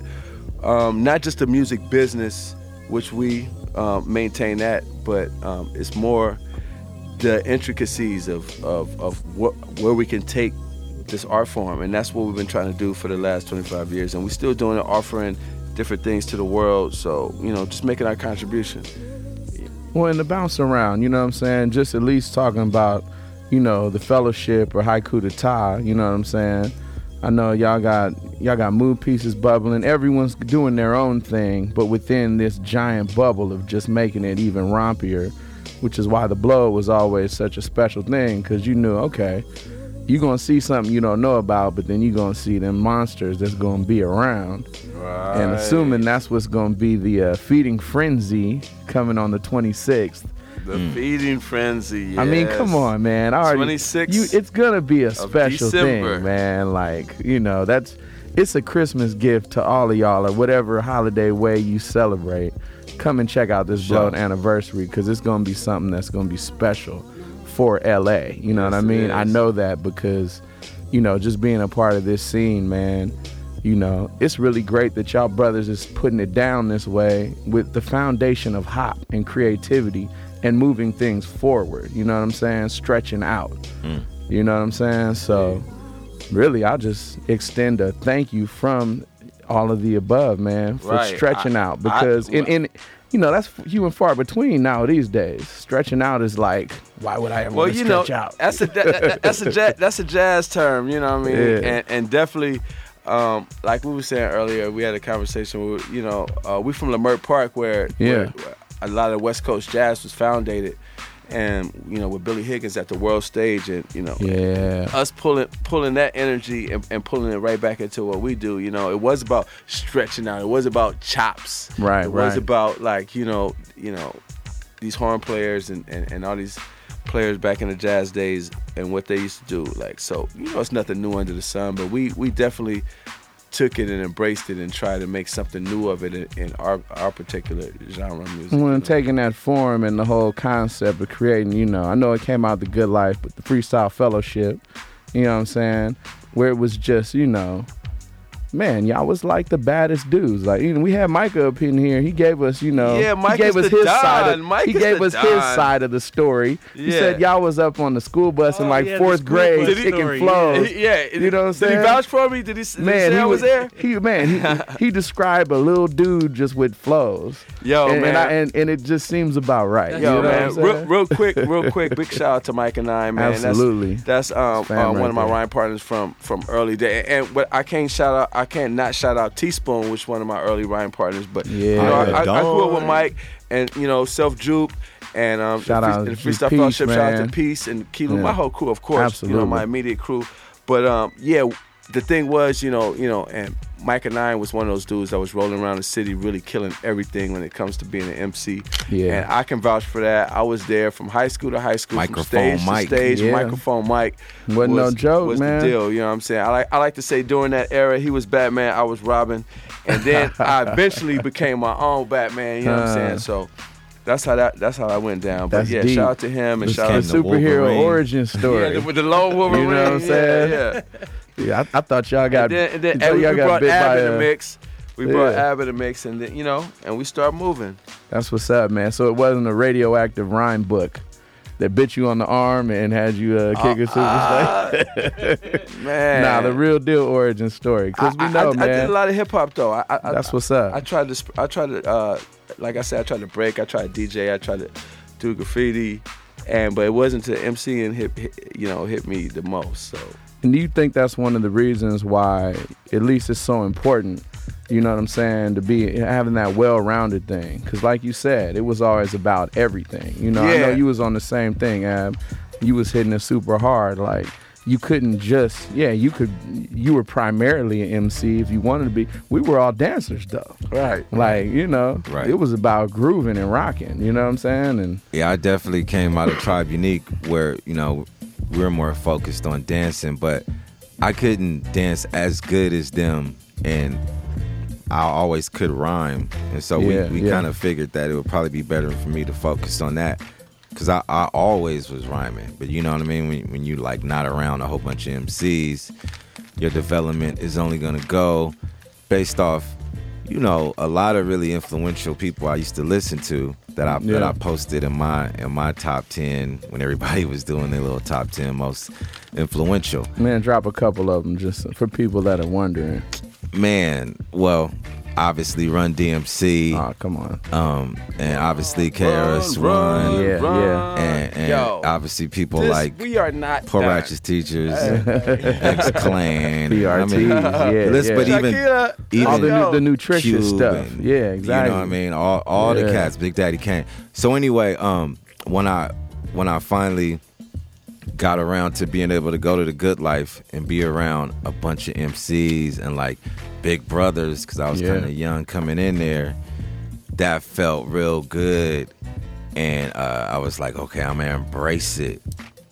Um, not just the music business, which we um, maintain that, but um, it's more the intricacies of of, of wh- where we can take this art form, and that's what we've been trying to do for the last twenty-five years, and we're still doing it, offering different things to the world, so, you know, just making our contribution. Well, and the bounce around, you know what I'm saying, just at least talking about, you know, the fellowship or Haiku to Ta, you know what I'm saying? I know y'all got y'all got mood pieces bubbling. Everyone's doing their own thing, but within this giant bubble of just making it even rompier, which is why the blow was always such a special thing, because you knew, okay, you're going to see something you don't know about, but then you're going to see them monsters that's going to be around. Right. And assuming that's what's going to be the uh, feeding frenzy coming on the twenty-sixth. The mm. feeding frenzy. Yes. I mean, come on, man. I already, you, it's gonna be a special thing, man. Like, you know, that's it's a Christmas gift to all of y'all, or whatever holiday way you celebrate. Come and check out this blown anniversary, because it's gonna be something that's gonna be special for L A. You know yes, what I mean? I know that because, you know, just being a part of this scene, man. You know, it's really great that y'all brothers is putting it down this way with the foundation of hop and creativity. And moving things forward, you know what I'm saying? Stretching out, mm. you know what I'm saying? So really, I'll just extend a thank you from all of the above, man, for right. stretching I, out. Because, I, in, in you know, that's few and far between now these days. Stretching out is like, why would I ever well, you stretch know, out? That's a, that, that's, a, that's a jazz term, you know what I mean? Yeah. And, and definitely, um, like we were saying earlier, we had a conversation with, you know, uh, we from Leimert Park where, yeah. where a lot of West Coast jazz was founded. And, you know, with Billy Higgins at the world stage and, you know, yeah. us pulling pulling that energy and, and pulling it right back into what we do, you know, it was about stretching out. It was about chops. Right, It right. was about, like, you know, you know, these horn players and, and, and all these players back in the jazz days and what they used to do. Like, so, you know, it's nothing new under the sun, but we, we definitely took it and embraced it and tried to make something new of it in, in our our particular genre of music. When you know? Taking that form and the whole concept of creating, you know, I know it came out The Good Life, but the Freestyle Fellowship, you know what I'm saying, where it was just, you know, man, y'all was like the baddest dudes. Like, you know, we had Micah up in here. He gave us, you know, yeah, Mike he gave us his Don. side. Of, Mike he gave us Don. his side of the story. Yeah. He said y'all was up on the school bus oh, in like yeah, fourth grade, thick and flow. Yeah, you know what I'm saying. Did he vouch for me? Did he, did man, he say he I was, was there? He man, he, he described a little dude just with flows. Yo, and, man, and, I, and, and it just seems about right. Yo, you know man, real, real quick, real quick, big shout out to Mike and I, man. Absolutely, that's, that's um, uh, right one of my there. rhyme partners from from early day, and what I can't shout out. I can't not shout out Teaspoon, which is one of my early rhyme partners. But yeah, you know, I, I, I grew up with Mike and, you know, Self Juke and um, shout and, out and Freestyle Fellowship. Shout out to Peace and Kilo, yeah. my whole crew, of course. Absolutely. You know, my immediate crew. But um, yeah, the thing was, you know, you know, and Mike and I was one of those dudes that was rolling around the city, really killing everything when it comes to being an M C. Yeah, and I can vouch for that. I was there from high school to high school, microphone from stage Mike. to stage. Yeah. Microphone Mike wasn't was, no joke, was man. Was the deal, you know what I'm saying? I like I like to say during that era, he was Batman, I was Robin, and then I eventually became my own Batman. You know what I'm saying? So that's how that that's how I went down. But that's yeah, deep. Shout out to him and this shout out to the superhero Wolverine. Origin story. Yeah, the, the lone Wolverine. You know what I'm saying? Yeah. yeah. Yeah, I, I thought y'all got. And then, and then, and we, y'all we got brought bit Ab by in a, the mix. We yeah. brought Ab in the mix, and then, you know, and we start moving. That's what's up, man. So it wasn't a radioactive rhyme book that bit you on the arm and had you uh, kick a super slice. Man, nah, the real deal origin story. Cause I, we know, I, I, man. I did a lot of hip hop though. I, I, That's I, what's up. I tried to. I tried to. Uh, like I said, I tried to break. I tried to D J. I tried to do graffiti, and but it wasn't to M C and hit, hit you know hit me the most. So. And do you think that's one of the reasons why, at least, it's so important, you know what I'm saying, to be having that well-rounded thing? Because like you said, it was always about everything. You know, yeah. I know you was on the same thing, Ab. You was hitting it super hard. Like, you couldn't just, yeah, you could, you were primarily an M C if you wanted to be. We were all dancers, though. Right. Like, you know, right. It was about grooving and rocking, you know what I'm saying? And yeah, I definitely came out of Tribe Unique where, you know, we were more focused on dancing, but I couldn't dance as good as them, and I always could rhyme. And so yeah, we, we yeah. kind of figured that it would probably be better for me to focus on that because I, I always was rhyming. But you know what I mean? When, when you like not around a whole bunch of M Cs, your development is only going to go based off, you know, a lot of really influential people I used to listen to that I yeah. that I posted in my in my top ten when everybody was doing their little top ten most influential. Man, drop a couple of them just for people that are wondering. Man, well, obviously Run D M C. Oh, come on. Um, and obviously K R S Run. Run, yeah, Run. yeah. And, and Yo, obviously people this, like we are not Poor done. Righteous Teachers, X Clan, B R T. I mean, yeah, yeah. But even, even all the, the nutritious Cube stuff. And, yeah, exactly. You know what I mean? All all yeah. the cats, Big Daddy Kane. So anyway, um, when I when I finally got around to being able to go to the Good Life and be around a bunch of M Cs and like Big Brothers, because I was yeah. kind of young coming in there, that felt real good. And uh, I was like, okay, I'm gonna embrace it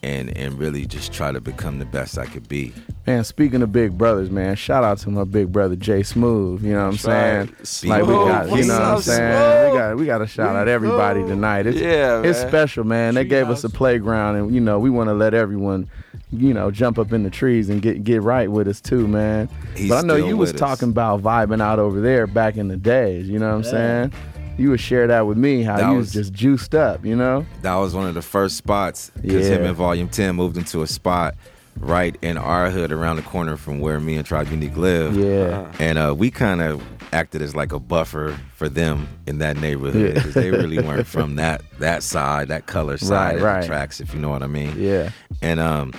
and and really just try to become the best I could be. Man, speaking of Big Brothers, man, shout out to my big brother Jay Smooth, you know what I'm saying? Smooth. Like we got, you know what I'm saying? We got we got to shout out everybody tonight. It's yeah, it's special, man. They gave us a playground and you know, we want to let everyone, you know, jump up in the trees and get get right with us too, man. He's but I know you was us. talking about vibing out over there back in the days, you know what yeah. I'm saying? You would share that with me, how that you was, was just juiced up, you know? That was one of the first spots, because yeah. him and Volume ten moved into a spot right in our hood around the corner from where me and Tribe Unique live. Yeah. And uh, we kind of acted as like a buffer for them in that neighborhood, because yeah. they really weren't from that that side, that color side right, of right. the tracks, if you know what I mean. Yeah. And um,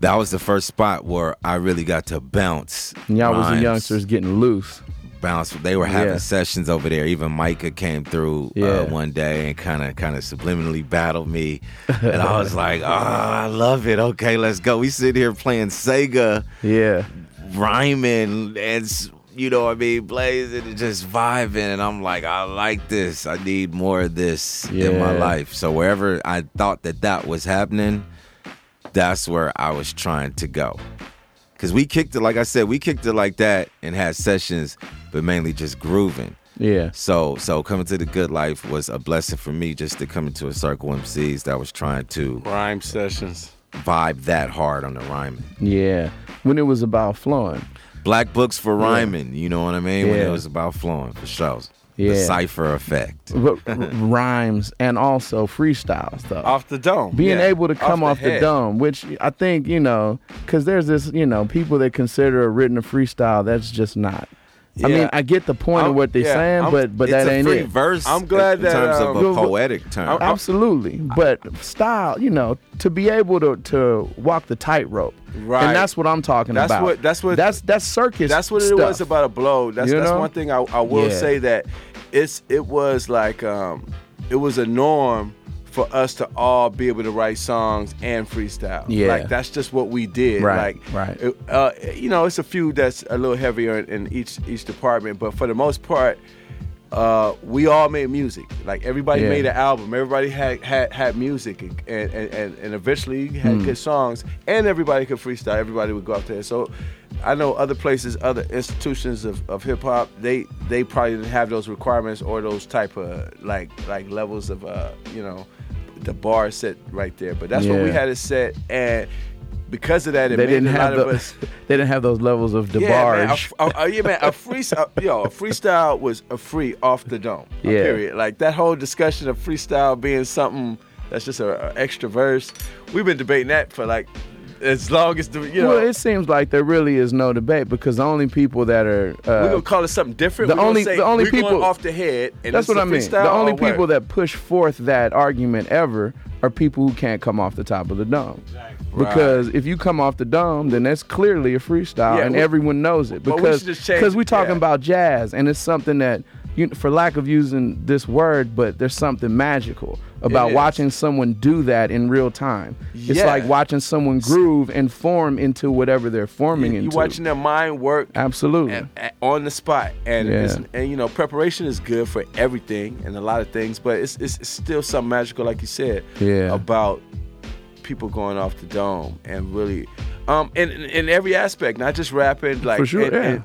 that was the first spot where I really got to bounce. And y'all rhymes. Was the youngsters getting loose. Bounce. They were having yeah. sessions over there. Even Micah came through yeah. uh, one day and kind of kind of subliminally battled me. And I was like, oh, I love it. Okay, let's go. We sit here playing Sega. Yeah. Rhyming and, you know what I mean, blazing and just vibing. And I'm like, I like this. I need more of this yeah. in my life. So wherever I thought that that was happening, that's where I was trying to go. Because we kicked it, like I said, we kicked it like that and had sessions, but mainly just grooving. Yeah. So so coming to the good life was a blessing for me, just to come into a circle of M Cs that was trying to... Rhyme sessions. Vibe that hard on the rhyming. Yeah. When it was about flowing. Black Books for Rhyming, yeah. you know what I mean? Yeah. When it was about flowing, for sure. Yeah. The cipher effect. R- rhymes and also freestyle stuff. Off the dome. Being yeah. able to come off, off the, the dome, which I think, you know, because there's this, you know, people that consider a written a freestyle, that's just not. Yeah. I mean, I get the point I'm, of what they're yeah, saying, I'm, but, but that ain't it. It's a free verse I'm glad in that, terms um, of a poetic term. I'm, I'm, absolutely. But I, style, you know, to be able to, to walk the tightrope. Right. And that's what I'm talking that's about. What, that's what that's that's circus That's what it stuff. Was about a blow. That's, you know? That's one thing I, I will yeah. say that it's it was like, um, it was a norm for us to all be able to write songs and freestyle. Yeah. Like, that's just what we did. Right, like, right. It, uh, you know, it's a few that's a little heavier in, in each each department, but for the most part, uh, we all made music. Like, everybody yeah. made an album. Everybody had had, had music, and, and, and, and eventually had mm. good songs, and everybody could freestyle. Everybody would go out there. So I know other places, other institutions of, of hip-hop, they, they probably didn't have those requirements or those type of, like, like levels of, uh, you know, the bar set right there, but that's yeah. what we had it set, and because of that, it they made didn't a have lot the, of us. They didn't have those levels of debarge. Yeah, man. A, a, a, yeah, man, a freestyle, yo, a freestyle was a free off the dome. Yeah. Period. Like, that whole discussion of freestyle being something that's just an extra verse. We've been debating that for like as long as the, you know. Well, it seems like there really is no debate, because the only people that are uh, we're gonna call it something different. The we're only, say, the only we're people going off the head. And that's what I mean. The only people word. that push forth that argument ever are people who can't come off the top of the dome. Exactly. Because right. if you come off the dome, then that's clearly a freestyle, yeah, and we, everyone knows it. Because because we we're talking yeah. about jazz, and it's something that, you, for lack of using this word, but there's something magical about watching someone do that in real time. Yeah. It's like watching someone groove and form into whatever they're forming you, into. You're watching their mind work. Absolutely. At, at, on the spot. And, yeah. and, you know, preparation is good for everything and a lot of things, but it's, it's, it's still something magical, like you said, yeah. about people going off the dome and really, um, in, in every aspect, not just rapping. Like, for sure, and, yeah. and,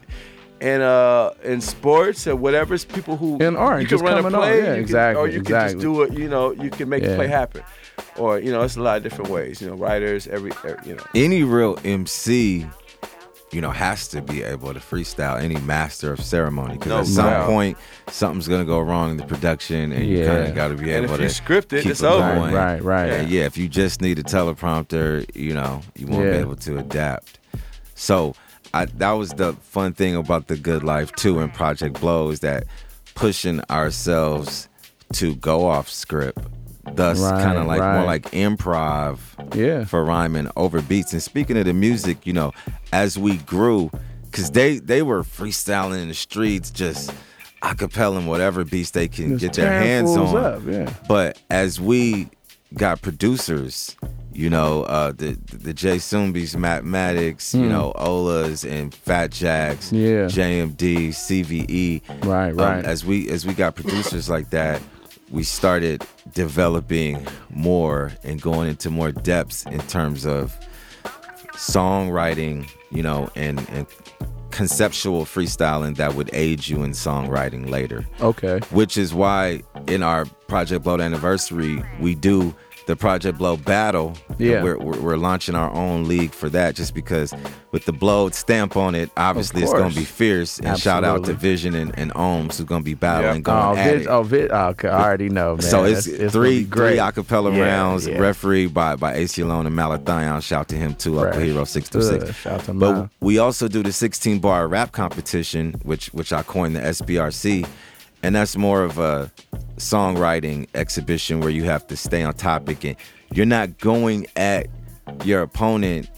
And uh, in sports or whatever, it's people who in art, you can run a play, yeah, you can, exactly, or you exactly. can just do it. You know, you can make yeah. the play happen, or you know, it's a lot of different ways. You know, writers, every, every you know, any real M C, you know, has to be able to freestyle. Any master of ceremony, because no, at some no. point, something's gonna go wrong in the production, and yeah. you kind of got to be able and if to script it. It's it over, going. right, right. Yeah. yeah, if you just need a teleprompter, you know, you won't yeah. be able to adapt. So. I, that was the fun thing about the good life too, and Project Blow, is that pushing ourselves to go off script, thus right, kind of like right. more like improv yeah. for rhyming over beats. And speaking of the music, you know, as we grew, because they, they were freestyling in the streets, just acapelling whatever beats they can just get their hands on. Up, yeah. But as we got producers, you know, uh, the the Jay Soombies, Mathematics, mm. you know, Olas and Fat Jacks, yeah. J M D, C V E. Right, right. Um, as we as we got producers like that, we started developing more and going into more depths in terms of songwriting, you know, and, and conceptual freestyling that would aid you in songwriting later. Okay. Which is why in our Project Blow Anniversary, we do the Project Blow Battle, yeah. we're, we're we're launching our own league for that, just because with the Blow stamp on it, obviously it's going to be fierce. And Absolutely. Shout out to Vision and, and Ohms, who's going to be battling, yep. going oh, at Vid, it. Oh, Vid, oh, okay, I already know, man. So it's, it's, it's three three acapella yeah, rounds, yeah. refereed by, by A C Alone and Malathion. Shout to him too, up for Hero six two six. Shout to But out. We also do the sixteen bar rap competition, which which I coined the S B R C. And that's more of a songwriting exhibition where you have to stay on topic, and you're not going at your opponent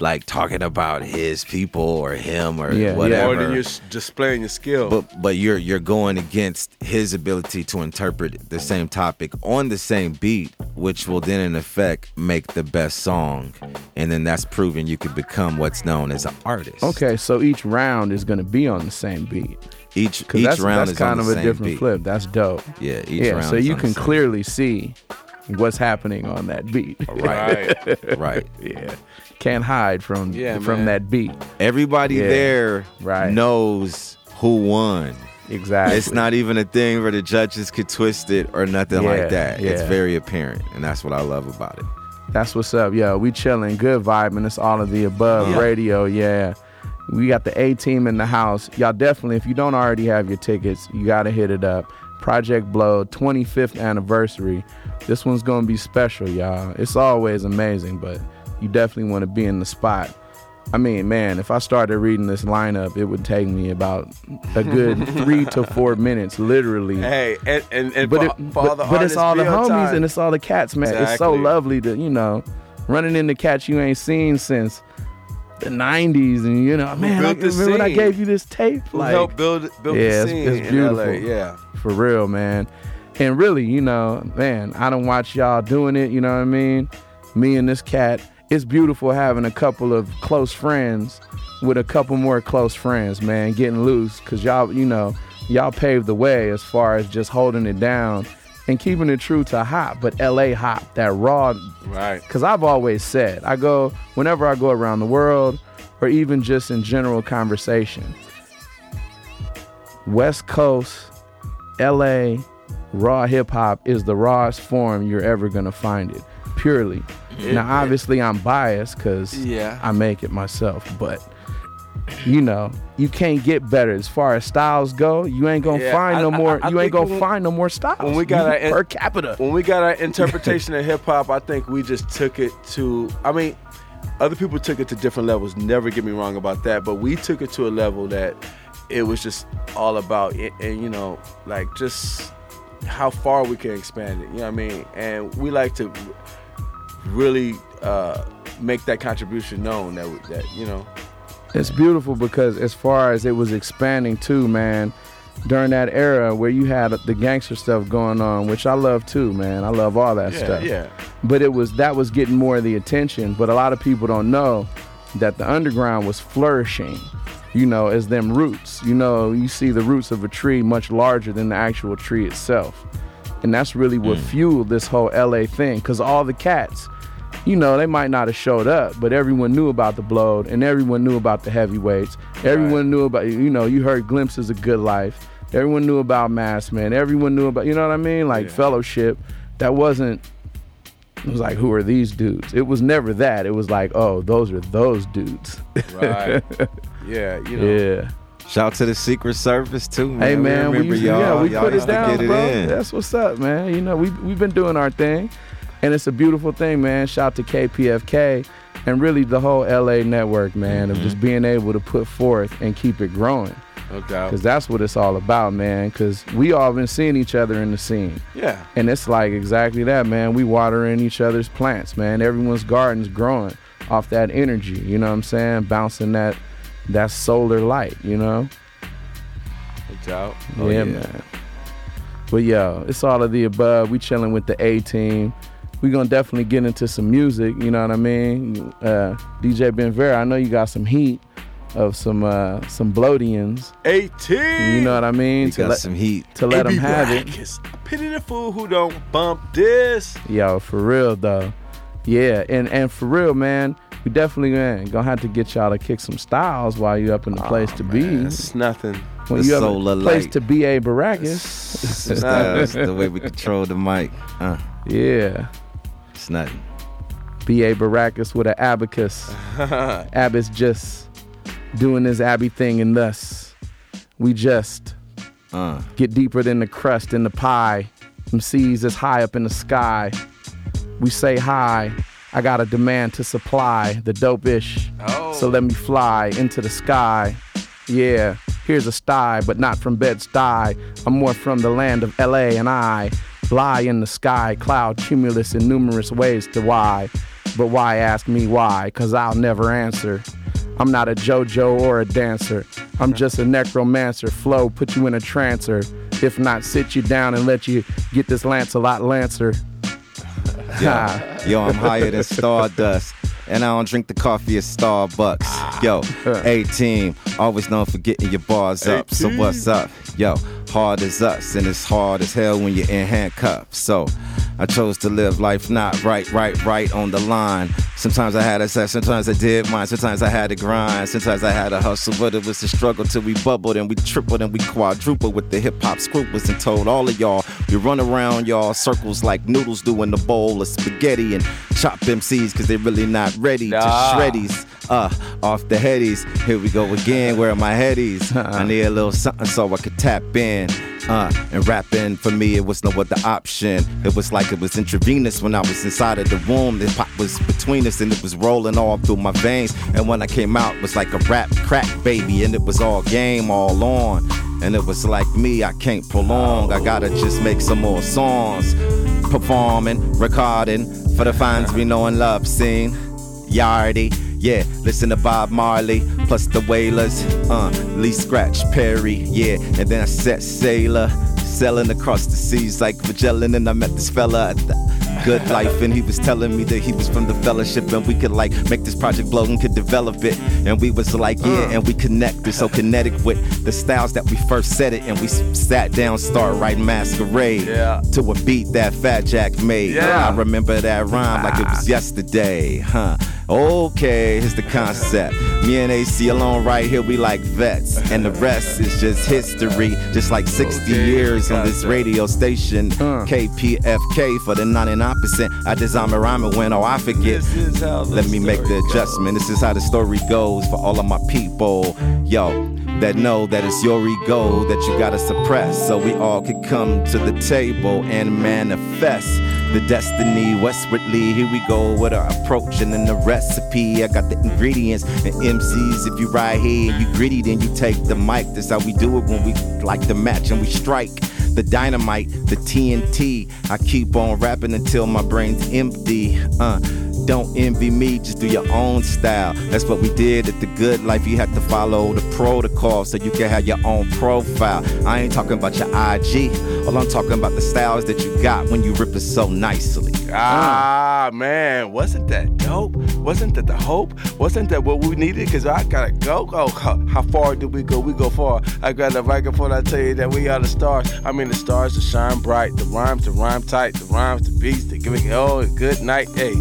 like talking about his people or him or yeah. whatever, yeah. or you're displaying your skill. But but you're you're going against his ability to interpret the same topic on the same beat, which will then in effect make the best song, and then that's proven you could become what's known as an artist. Okay, so each round is going to be on the same beat. Each each that's, round that's is kind on the of a different beat. Flip. That's dope. Yeah, each yeah, round. So is you on can the same clearly beat. See what's happening on that beat. Right. Right. Yeah. Can't hide from yeah, from man. that beat. Everybody yeah. there right. knows who won. Exactly. It's not even a thing where the judges could twist it or nothing yeah, like that. Yeah. It's very apparent, and that's what I love about it. That's what's up. Yo, we chilling, good vibing. It's all of the above yeah. radio. Yeah. We got the A team in the house. Y'all definitely, if you don't already have your tickets, you got to hit it up. Project Blow twenty-fifth anniversary. This one's going to be special, y'all. It's always amazing, but you definitely want to be in the spot. I mean, man, if I started reading this lineup, it would take me about a good three to four minutes, literally. Hey, and, and, and but, for, it, for all the but, but it's all the homies time. And it's all the cats, man. Exactly. It's so lovely to, you know, running into cats you ain't seen since the nineties, and you know, man, I, remember scene. when I gave you this tape? Like, help build, build yeah, the scene. It's, it's beautiful. In L A, yeah, for real, man. And really, you know, man, I done watch y'all doing it. You know what I mean? Me and this cat. It's beautiful having a couple of close friends with a couple more close friends, man. Getting loose, cause y'all, you know, y'all paved the way as far as just holding it down and keeping it true to hop, but L A hop, that raw. Right. Because I've always said, I go, whenever I go around the world, or even just in general conversation, West Coast, L A, raw hip-hop is the rawest form you're ever going to find it, purely. It, now, obviously, it. I'm biased because yeah. I make it myself, but you know, you can't get better as far as styles go. You ain't gonna yeah, find I, no more. I, I, I you ain't gonna when, find no more styles. When we got our in, per capita, when we got our interpretation of hip hop, I think we just took it to. I mean, other people took it to different levels. Never get me wrong about that, but we took it to a level that it was just all about it, and you know, like just how far we can expand it. You know what I mean? And we like to really uh, make that contribution known. That that you know. It's beautiful because as far as it was expanding too, man, during that era where you had the gangster stuff going on, which I love too, man. I love all that yeah, stuff. Yeah. But it was that was getting more of the attention. But a lot of people don't know that the underground was flourishing, you know, as them roots. You know, you see the roots of a tree much larger than the actual tree itself. And that's really what mm. fueled this whole L A thing, because all the cats, you know, they might not have showed up, but everyone knew about the Blowed, and everyone knew about the Heavyweights. Everyone right. knew about, you know, you heard glimpses of Good Life. Everyone knew about Masked Man. Everyone knew about, you know what I mean? Like yeah. Fellowship. That wasn't, it was like, who are these dudes? It was never that. It was like, oh, those are those dudes. Right. Yeah, you know. Yeah. Shout out to the Secret Service, too, man. Hey, man, we, remember we used, y'all, yeah, we y'all put it down, it bro. In. That's what's up, man. You know, we, we've been doing our thing. And it's a beautiful thing, man. Shout out to K P F K and really the whole L A network, man, mm-hmm. of just being able to put forth and keep it growing. No doubt. Because that's what it's all about, man, because we all been seeing each other in the scene. Yeah. And it's like exactly that, man. We watering each other's plants, man. Everyone's garden's growing off that energy, you know what I'm saying? Bouncing that that solar light, you know? No doubt. Oh, yeah, yeah, man. But, yo, it's all of the above. We chilling with the A-Team. We're going to definitely get into some music, you know what I mean? Uh, D J Benvera, I know you got some heat of some uh, some Blowedians. eighteen! You know what I mean? You got let, some heat. To let them have it. Pity the fool who don't bump this. Yo, for real, though. Yeah, and, and for real, man, we definitely going to have to get y'all to kick some styles while you up in the oh, place to man, be. It's nothing. When the you have a place light. To be a Baracus. That's the way we control the mic. Uh. Yeah. It's nothing. B A. Baracus with an abacus. Abbott's just doing his Abby thing, and thus we just uh. get deeper than the crust in the pie. Them seas is high up in the sky. We say hi. I got a demand to supply the dope-ish. Oh. So let me fly into the sky. Yeah, here's a sty, but not from Bed-Stuy. I'm more from the land of L A and I. Lie in the sky, cloud cumulus in numerous ways to why. But why ask me why? Cause I'll never answer. I'm not a JoJo or a dancer. I'm just a necromancer. Flow, put you in a trancer. If not, sit you down and let you get this Lancelot Lancer. Yo, yo, I'm higher than Stardust. And I don't drink the coffee at Starbucks. Yo, A-Team, always known for getting your bars up. So what's up? Yo, hard as us, and it's hard as hell when you're in handcuffs. So I chose to live life not right, right, right on the line. Sometimes I had a set, sometimes I did mine. Sometimes I had to grind, sometimes I had to hustle. But it was a struggle till we bubbled and we tripled and we quadrupled with the hip-hop scruples. And told all of y'all, you run around y'all circles like noodles do in the bowl of spaghetti. And chop M Cs cause they really not ready nah. to shreddies. Uh, off the headies, here we go again. Where are my headies? I need a little something so I could tap in. Uh, and rapping for me, it was no other option. It was like it was intravenous when I was inside of the womb. The pop was between us and it was rolling all through my veins. And when I came out, it was like a rap crack baby, and it was all game, all on. And it was like me, I can't prolong. I gotta just make some more songs, performing, recording for the fans we know and love. Seen Yardy. Yeah, listen to Bob Marley, plus the Wailers, uh, Lee Scratch Perry, yeah. And then I set Sailor, sailing across the seas like Magellan, and I met this fella at the Good Life, and he was telling me that he was from the fellowship, and we could like make this project blow and could develop it. And we was like, yeah, and we connected, so kinetic with the styles that we first said it, and we sat down, started writing Masquerade yeah. to a beat that Fat Jack made. Yeah. I remember that rhyme like it was yesterday, huh? Okay, here's the concept. Me and A C alone right here, we like vets. And the rest is just history. Just like sixty okay, years on this radio station uh. K P F K for the ninety-nine percent. I design my rhyme and when oh I forget. Let me make the adjustment goes. This is how the story goes for all of my people. Yo, that know that it's your ego that you gotta suppress, so we all could come to the table and manifest the destiny westwardly. Here we go with our approach and then the recipe. I got the ingredients and M Cs. If you right here and you gritty, then you take the mic. That's how we do it when we like the match and we strike the dynamite, the T N T. I keep on rapping until my brain's empty. Uh, don't envy me, just do your own style. That's what we did at the Good Life. You had to follow the protocol so you can have your own profile. I ain't talking about your I G. All I'm talking about the styles that you got when you rip it so nicely. Ah, mm. man, wasn't that dope? Wasn't that the hope? Wasn't that what we needed? Because I gotta go. Oh, how far did we go? We go far. I got a microphone, I tell you that we are the stars. I mean, the stars that shine bright. The rhymes, the rhyme tight. The rhymes, the beats, the giving. Oh, good night, hey.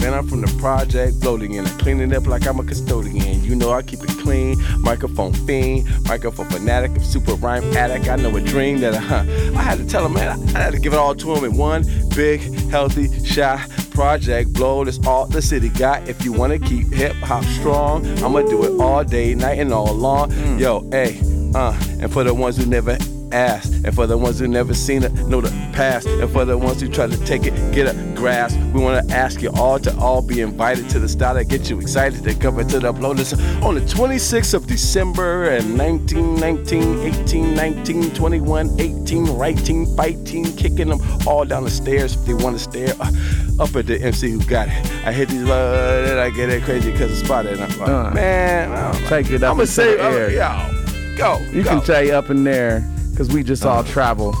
Man, I'm from the project, floating in and cleaning up like I'm a custodian. You know I keep it clean, microphone fiend, microphone fanatic, I'm super rhyme addict. I know a dream that I, huh, I had to tell him, man, I, I had to give it all to him in one big, healthy, shy project. Blow this all the city got. If you wanna keep hip hop strong, I'ma do it all day, night, and all along. Mm. Yo, hey, uh, and for the ones who never asked, and for the ones who never seen it, know the past, and for the ones who try to take it, get a grasp, we want to ask you all to all be invited to the style that gets you excited to come to the upload this on the twenty-sixth of December and nineteen, nineteen, eighteen, nineteen, twenty-one, eighteen, writing, fighting, kicking them all down the stairs if they want to stare uh, up at the M C who got it. I hit these love and I get it crazy because it's spotted and I'm like, uh, man, I'm like, take it up. I'm gonna say, yo, go. You go. Can say up in there. Cause we just all travel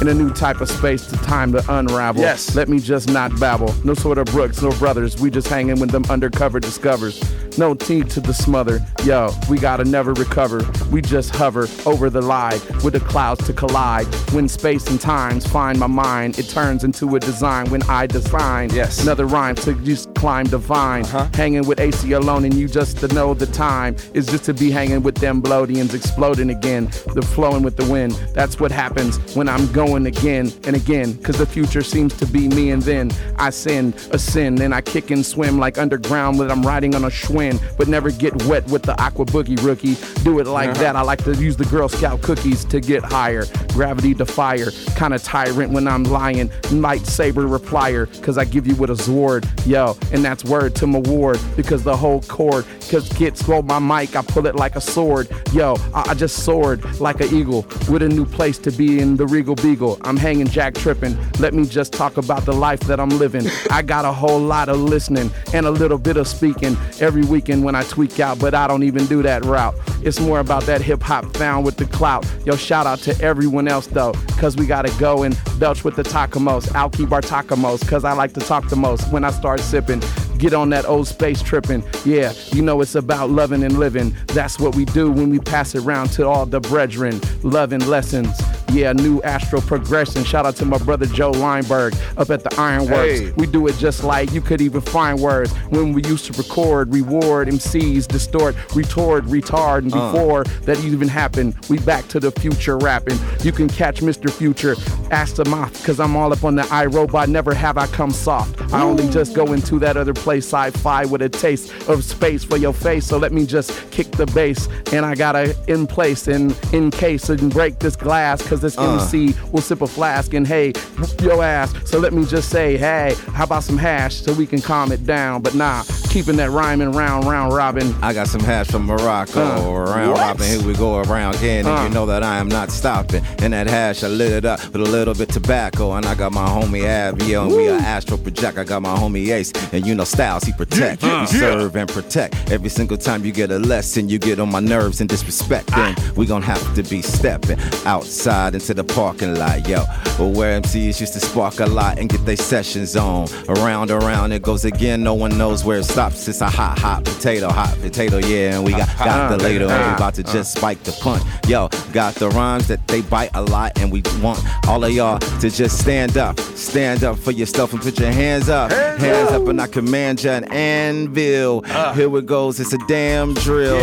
in a new type of space, the time to unravel. Yes. Let me just not babble. No sort of Brooks, no brothers. We just hanging with them undercover discovers. No tea to the smother. Yo, we gotta never recover. We just hover over the lie with the clouds to collide. When space and times find my mind, it turns into a design when I design. Yes. Another rhyme to just climb the vine. Uh-huh. Hanging with A C alone and you just to know the time is just to be hanging with them Blodians exploding again. The flowing with the wind. That's what happens when I'm going again and again. Cause the future seems to be me and then I sin, ascend, and I kick and swim like underground when I'm riding on a schwinn. But never get wet with the aqua boogie rookie. Do it like uh-huh. that. I like to use the Girl Scout cookies to get higher. Gravity defier, kind of tyrant when I'm lying. Lightsaber replier, cause I give you with a sword. Yo, and that's word to my ward. Because the whole chord, cause kids hold my mic, I pull it like a sword. Yo, I, I just soared like an eagle with a new place to be in the regal beagle. legal. I'm hanging Jack tripping. Let me just talk about the life that I'm living. I got a whole lot of listening and a little bit of speaking every weekend when I tweak out, but I don't even do that route. It's more about that hip hop found with the clout. Yo, shout out to everyone else though, cause we gotta go and belch with the tacomos. I'll keep our tacomos, cause I like to talk the most when I start sipping. Get on that old space tripping. Yeah, you know it's about loving and living. That's what we do when we pass it around to all the brethren. Loving lessons. Yeah, new astral progression. Shout out to my brother Joe Lineberg up at the Ironworks. Hey. We do it just like you could even find words. When we used to record, reward, M Cs, distort, retort, retard, and before uh. that even happened, we back to the future rapping. You can catch Mister Future, ask him off, because I'm all up on the iRobot. Never have I come soft. Ooh. I only just go into that other place, sci-fi, with a taste of space for your face. So let me just kick the bass, and I gotta in place and in case and break this glass, because this uh. M C will sip a flask and hey, yo ass. So let me just say, hey, how about some hash so we can calm it down? But nah, keeping that rhyming round, round robin. I got some hash from Morocco, uh, round what? robin. Here we go around again, and uh. you know that I am not stopping. And that hash, I lit it up with a little bit tobacco, and I got my homie Av here, and Woo. we are Astro Project. I got my homie Ace, and you know styles he protect, yeah, we yeah. serve and protect. Every single time you get a lesson, you get on my nerves and disrespect. Then ah. we gon' have to be stepping outside into the parking lot, yo, where M Cs used to spark a lot and get their sessions on. Around, around it goes again. No one knows where it stops. It's a hot, hot potato, hot potato, yeah. And we got Doctor Lato, and we about to just spike the punt. Yo, got the rhymes that they bite a lot, and we want all of y'all to just stand up, stand up for yourself and put your hands up, hands up, and I command you an anvil. Here it goes, it's a damn drill.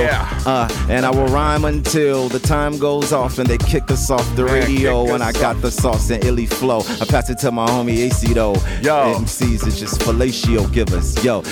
Uh, and I will rhyme until the time goes off and they kick us off the radio, and I got the sauce and illy flow. I pass it to my homie A C though. Yo, M Cs is just fellatio givers. Yo,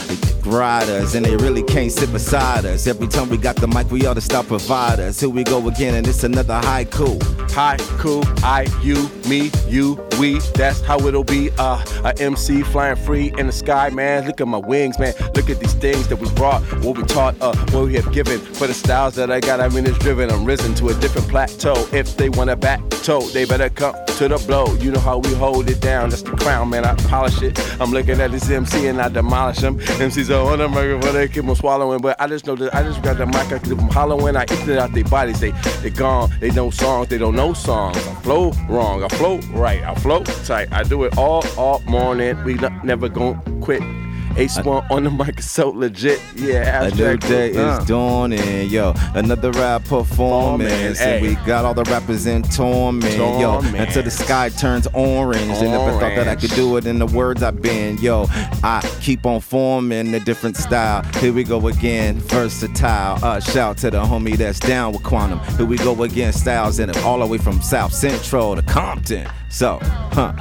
riders, and they really can't sit beside us. Every time we got the mic, we ought to stop providers. Here we go again, and it's another haiku. Haiku, I, you, me, you, we. That's how it'll be. Uh, a M C flying free in the sky, man. Look at my wings, man. Look at these things that we brought, what we taught, uh, what we have given. For the styles that I got, I mean it's driven. I'm risen to a different plateau. If they wanna back toe, they better come to the blow. You know how we hold it down. That's the crown, man. I polish it. I'm looking at this M C and I demolish him. M Cs are on the microphone, they keep them swallowing. But I just know that I just got the mic, I keep them hollowing. I eat it out their bodies. They they gone. They know songs. They don't know songs. I flow wrong. I flow right. I flow tight. I do it all all morning. We not, never gonna quit. Ace One on the mic is so legit. Yeah, a new day is dawning, yo. Another rap performance, and we got all the rappers in torment, yo. Until the sky turns orange, and never thought that I could do it in the words I've been, yo. I keep on forming a different style. Here we go again, versatile. Uh, shout to the homie that's down with Quantum. Here we go again, styles in it, all the way from South Central to Compton. So, huh.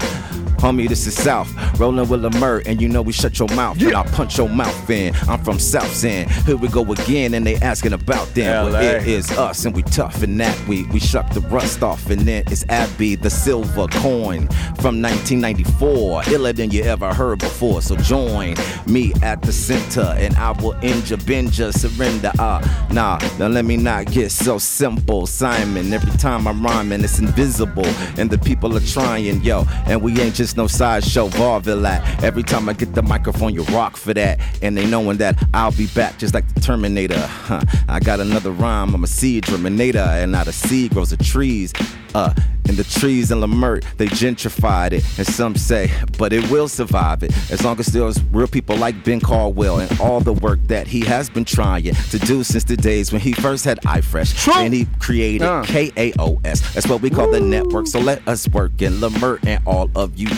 Homie, this is South, rolling with Lemert, and you know we shut your mouth, yeah. and I punch your mouth in. I'm from South Sand, here we go again, and they asking about them. L A. Well, it is us, and we tough in that we we shuck the rust off, and then it's Abby, the silver coin from nineteen ninety-four, iller than you ever heard before. So join me at the center, and I will injure, bend you, surrender. Uh, nah, now let me not get so simple, Simon. Every time I'm rhyming, it's invisible, and the people are trying, yo, and we ain't just no sideshow vaudeville at. Every time I get the microphone, you rock for that. And they knowing that I'll be back just like the Terminator. Huh. I got another rhyme. I'm a seed germinator, and out of seed grows the trees. Uh, and the trees in Lemert, they gentrified it. And some say, but it will survive it. As long as there's real people like Ben Caldwell and all the work that he has been trying to do since the days when he first had iFresh. And he created uh. K A O S. That's what we call Woo. the network. So let us work in Lemert, and all of you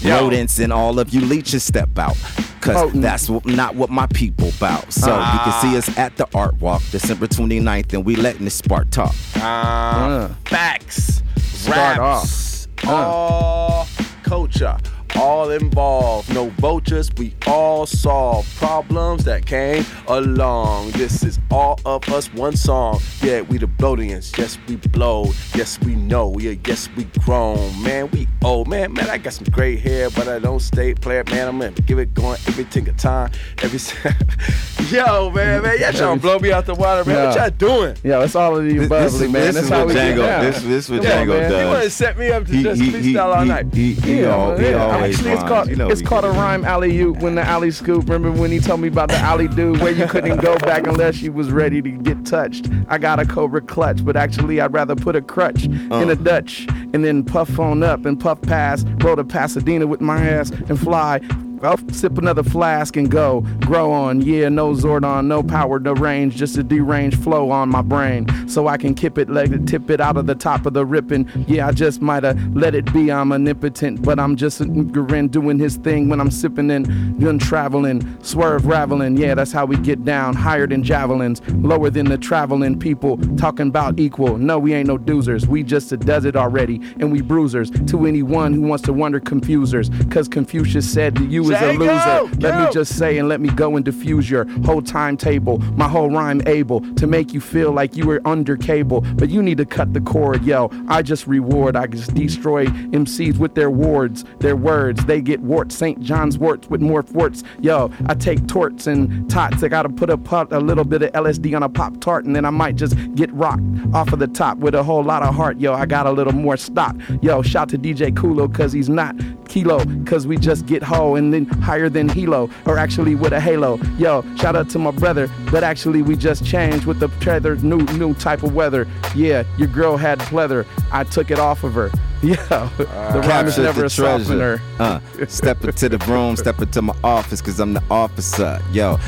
Yo. rodents and all of you leeches step out. Cause that's what, not what my people bout. So uh, you can see us at the Art Walk December twenty-ninth, and we letting the spark talk. Uh, uh, facts, raps, uh, all culture, all involved. no vultures, we all solve problems that came along. This is all of us, one song. Yeah, we the Blodians, yes we blow, yes we know, yeah, yes we grown. Man, we old, man, man, I got some gray hair, but I don't stay played, man, I'm gonna give it going every single time, every Yo, man, man, y'all trying to blow me out the water, man, yeah. What y'all doing? Yeah, it's all of you bubbly, man. This is what Django, this is what Django does. You want to set me up to he, just he, freestyle he, all he, night. He, he, yeah, all, he always Actually, it's called, you know, it's called a rhyme alley-oop when the alley scoop. Remember when he told me about the alley dude where you couldn't go back unless you was ready to get touched? I got a Cobra clutch, but actually I'd rather put a crutch uh. in a Dutch and then puff on up and puff past. Roll to Pasadena with my ass and fly. I'll sip another flask and go, grow on, yeah, no Zordon, no power to range, just a deranged flow on my brain, so I can kip it, leg it, tip it out of the top of the ripping, yeah, I just might have let it be, I'm omnipotent, but I'm just a niggerin doing his thing when I'm sipping and gun traveling, swerve raveling, yeah, that's how we get down, higher than javelins, lower than the traveling people, talking about equal, no, we ain't no doozers, we just a does it already, and we bruisers, to anyone who wants to wonder confusers, cause Confucius said to you is a loser. Let me just say and let me go and diffuse your whole timetable, my whole rhyme able to make you feel like you were under cable, but you need to cut the cord, yo. I just reward, I just destroy M Cs with their wards, their words. They get warts, Saint John's warts with more warts, yo. I take torts and tots. I gotta put a pot, a little bit of L S D on a pop tart, and then I might just get rocked off of the top with a whole lot of heart, yo. I got a little more stock, yo. Shout to D J Kulo, cause he's not Kilo, cause we just get ho and then higher than Hilo, or actually with a halo. Yo, shout out to my brother, but actually we just changed with the tether, new new type of weather. Yeah, your girl had pleather, I took it off of her. Yeah, uh, the rhyme is never a softener. Uh, step into the room, step into my office, cause I'm the officer. Yo,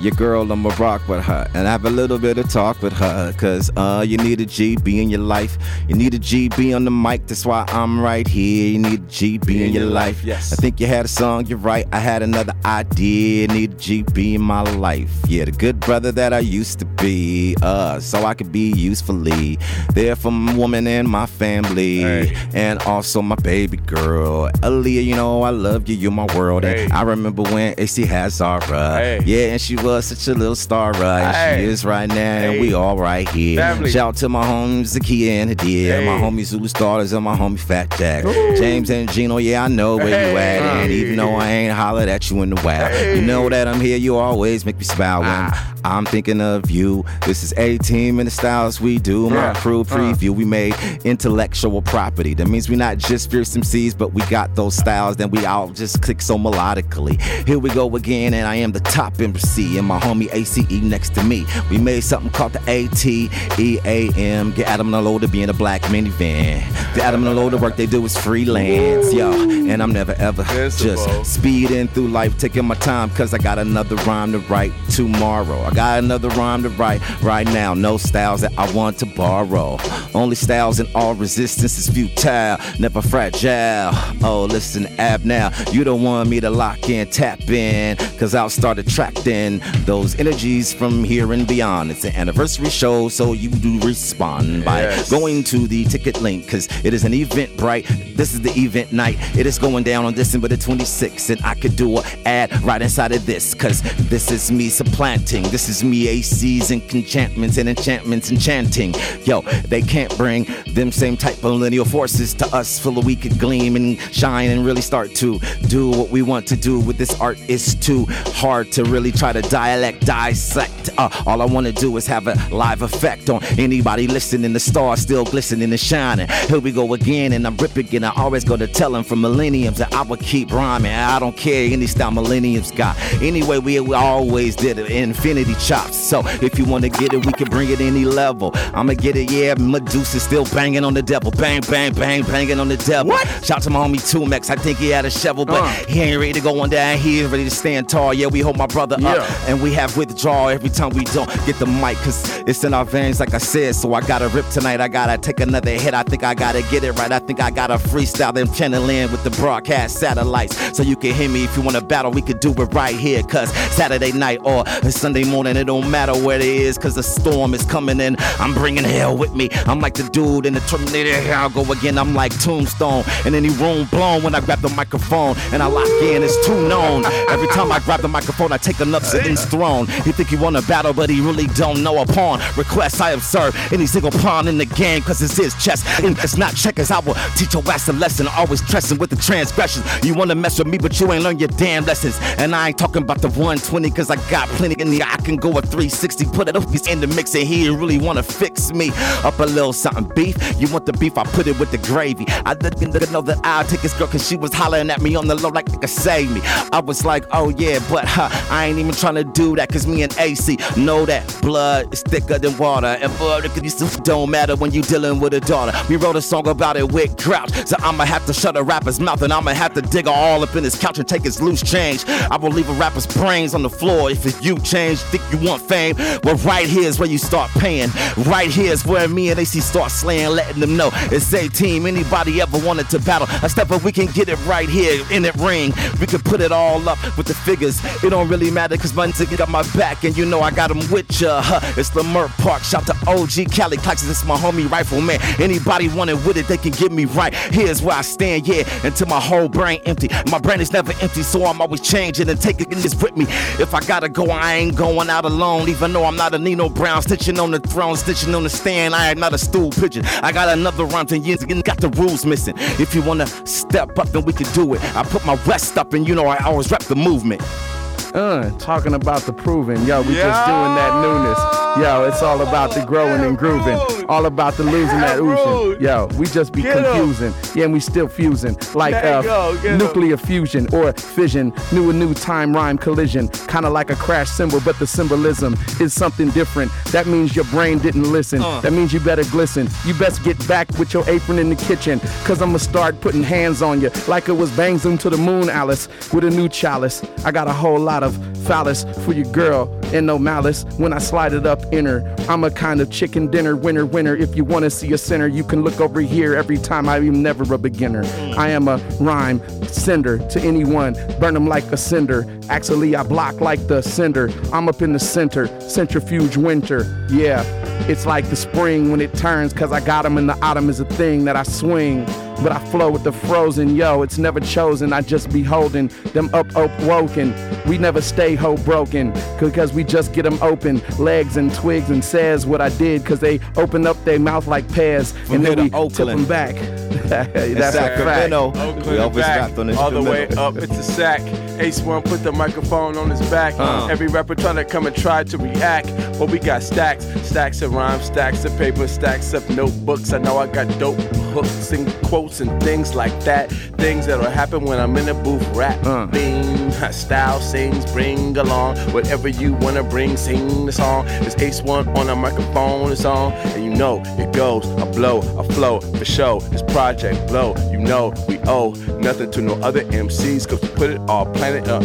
your girl, I'ma rock with her and have a little bit of talk with her, cause uh you need a G B in your life, you need a G B on the mic, that's why I'm right here. You need a G B in, in your life, life. Yes, I think you had a song, you're right, I had another idea, need a G B in my life, yeah, the good brother that I used to be, uh so I could be usefully there for my woman and my family, hey. And also my baby girl Aaliyah, you know I love you, you're my world, hey. And I remember when A C had Zara, hey. Yeah, and she was such a little star, right? Hey. She is right now, hey. And we all right here. Family. Shout out to my homies, Zakiya and Hadia, hey. My homie Zulu's daughters, and my homie Fat Jack, ooh. James and Gino. Yeah, I know where hey. You at, hey. And even though I ain't hollered at you in a while, hey. You know that I'm here. You always make me smile when ah. I'm thinking of you. This is A Team and the styles we do. My yeah. crew preview, uh. we made intellectual property. That means we not just fierce M Cs, but we got those styles. Then we all just click so melodically. Here we go again, and I am the top M C. And my homie A C E next to me. We made something called the A T E A M. Get Adam and Alola being a black minivan. The Adam and Alola work they do is freelance, yo. And I'm never ever it's just speeding through life, taking my time, cause I got another rhyme to write tomorrow. I got another rhyme to write right now. No styles that I want to borrow. Only styles and all resistance is futile, never fragile. Oh, listen, Ab, now you don't want me to lock in, tap in, cause I'll start attracting those energies from here and beyond. It's an anniversary show, so you do respond by yes. going to the ticket link, cause it is an event, bright. This is the event night. It is going down on December the twenty-sixth, and I could do an ad right inside of this, cause this is me supplanting. This is me A Cs and enchantments and enchantments and chanting. Yo, they can't bring them same type of millennial forces to us, so that we could gleam and shine and really start to do what we want to do with this art. It's too hard to really try to dialect, dissect. Uh, all I want to do is have a live effect on anybody listening. The stars still glistening and shining. Here we go again, and I'm ripping, and I always go to tell them for millenniums that I would keep rhyming. I don't care any style millenniums got. Anyway, we, we always did it. Infinity chops. So if you want to get it, we can bring it any level. I'ma get it, yeah. Medusa still banging on the devil. Bang, bang, bang, banging on the devil. What? Shout out to my homie Tumex. I think he had a shovel, but uh. he ain't ready to go on down. He ain't ready to stand tall. Yeah, we hold my brother yeah. up. And we have withdrawal every time we don't get the mic, cause it's in our veins, like I said. So I gotta rip tonight, I gotta take another hit. I think I gotta get it right, I think I gotta freestyle, then channel in with the broadcast satellites, so you can hear me. If you wanna battle, we could do it right here, cause Saturday night or Sunday morning, it don't matter where they is, cause the storm is coming in. I'm bringing hell with me. I'm like the dude in the Terminator. Here I go again. I'm like Tombstone. In any room blown when I grab the microphone and I lock in. It's too known. Every time I grab the microphone, I take another sitting's throne. He think he won a battle, but he really don't know. Upon request, I observe any single pawn in the game, cause it's his chess. And it's not checkers. I will teach your ass a lesson. Always stressing with the transgressions. You wanna mess with me, but you ain't learn your damn lessons. And I ain't talking about the one twenty, cause I got plenty in the I can go a three sixty. Put it up, he's in the mix and he really wanna fix me up a little something. Beef, you want the beef, I put it with the gravy. I didn't know that I'll take this girl, cause she was hollering at me on the low like nigga save me. I was like, oh yeah, but huh, I ain't even trying to do that, cause me and A C know that blood is thicker than water. And blood, you still don't matter when you dealing with a daughter. We wrote a song about it with Grouch, so I'ma have to shut a rapper's mouth and I'ma have to dig her all up in his couch and take his loose change. I will leave a rapper's brains on the floor if it's you change. Think you want fame? Well, right here's where you start paying. Right here's where me and A C start slaying, letting them know it's a team. Anybody ever wanted to battle a step up, we can get it right here in that ring. We can put it all up with the figures. It don't really matter cause my nigga got my back and you know I got them with ya. Huh. It's Lamert Park. Shout to O G Cali Claxton. It's my homie Rifleman. Anybody wanted with it, they can get me right. Here's where I stand, yeah, until my whole brain empty. My brain is never empty, so I'm always changing and taking this with me. If I gotta go, I ain't going out alone. Even though I'm not a Nino Brown, stitching on the throne, stitching on the stand, I am not a stool pigeon. I got another rhyme and you got the rules missing. If you wanna step up, then we can do it. I put my rest up and you know I always rep the movement. Uh, talking about the proving, yo, we yo. just doing that newness. Yo, it's all about the growing and grooving, all about the losing that oozing. Yo, we just be Get confusing, up. yeah, and we still fusing like uh, nuclear up. fusion or fission, new and new time rhyme collision, kind of like a crash symbol, but the symbolism is something different. That means your brain didn't listen. Uh. That means you better glisten. You best get back with your apron in the kitchen, cause I'ma start putting hands on you like it was Bang Zoom to the Moon, Alice, with a new chalice. I got a whole lot of phallus for your girl and no malice when I slide it up in her. I'm a kind of chicken dinner winner winner. If you want to see a sinner, you can look over here every time. I'm never a beginner. I am a rhyme sender to anyone, burn them like a cinder. Actually I block like the cinder. I'm up in the center, centrifuge winter. Yeah, it's like the spring when it turns, cause I got them in the autumn is a thing that I swing. But I flow with the frozen, yo, it's never chosen. I just be holding them up, up, woken. We never stay ho broken, cause we just get them open. Legs and twigs and says what I did, cause they open up their mouth like pears. From and then we Oakland. tip them back. That's Sacramento. We always back, on this all the way up, it's a sack. Ace One put the microphone on his back. Uh-huh. Every rapper trying to come and try to react. But we got stacks, stacks of rhymes, stacks of paper, stacks of notebooks. I know I got dope hooks and quotes and things like that. Things that'll happen when I'm in a booth rap. Uh. Bing, style sings, bring along. Whatever you wanna bring, sing the song. It's Ace One on the microphone, it's on. And you know, it goes, I blow, I flow, for show. It's Project Blow. You know, we owe nothing to no other M Cs, cause we put it all planet up.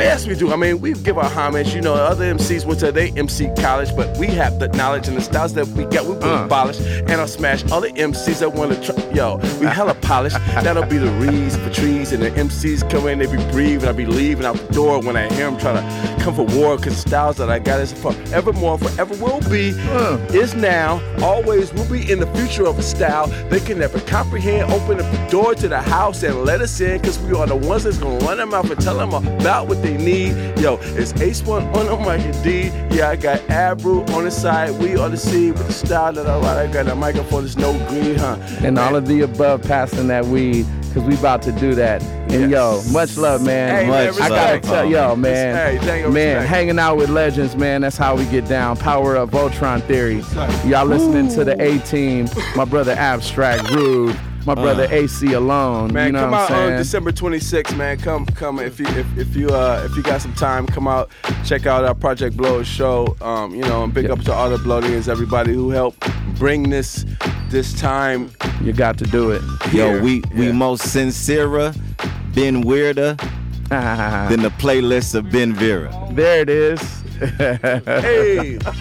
Yes, we do. I mean, we give our homage. You know, other M Cs went to their M C college, but we have the knowledge and the styles that we got. We will uh. abolish and I'll smash all the M Cs that wanna try. Yo, we hella polished. That'll be the reeds for trees, and the M Cs come in, they be breathing. I be leaving out the door when I hear them trying to come for war, cause the styles that I got is forevermore, forever will be, uh. is now, always will be in the future of a style they can never comprehend. Open up the door to the house and let us in, cause we are the ones that's gonna run them out and tell them about what they need. Yo, it's Ace One on the mic indeed. Yeah, I got Abru on the side. We are the seed with the style that I like. I got a microphone, it's no green, huh? And all of the above, passing that weed, cause we about to do that. And yes. yo, much love, man. Hey, much man, I gotta love. tell y'all, man. Hey, man, respect. Hanging out with legends, man. That's how we get down. Power of Voltron Theory. Y'all listening Ooh. to the A Team. My brother Abstract Rude. My brother uh, A C Alone, man, you know come what I'm out saying? on December twenty-sixth, man. Come, come if you if, if you uh, if you got some time, come out, check out our Project Blow show. Um, you know, and big yep. up to all the Blowdians, everybody who helped bring this this time. You got to do it. Yo, here. we we yeah. most sincerer, been weirder than the playlists of Ben Vera. There it is. hey, yeah.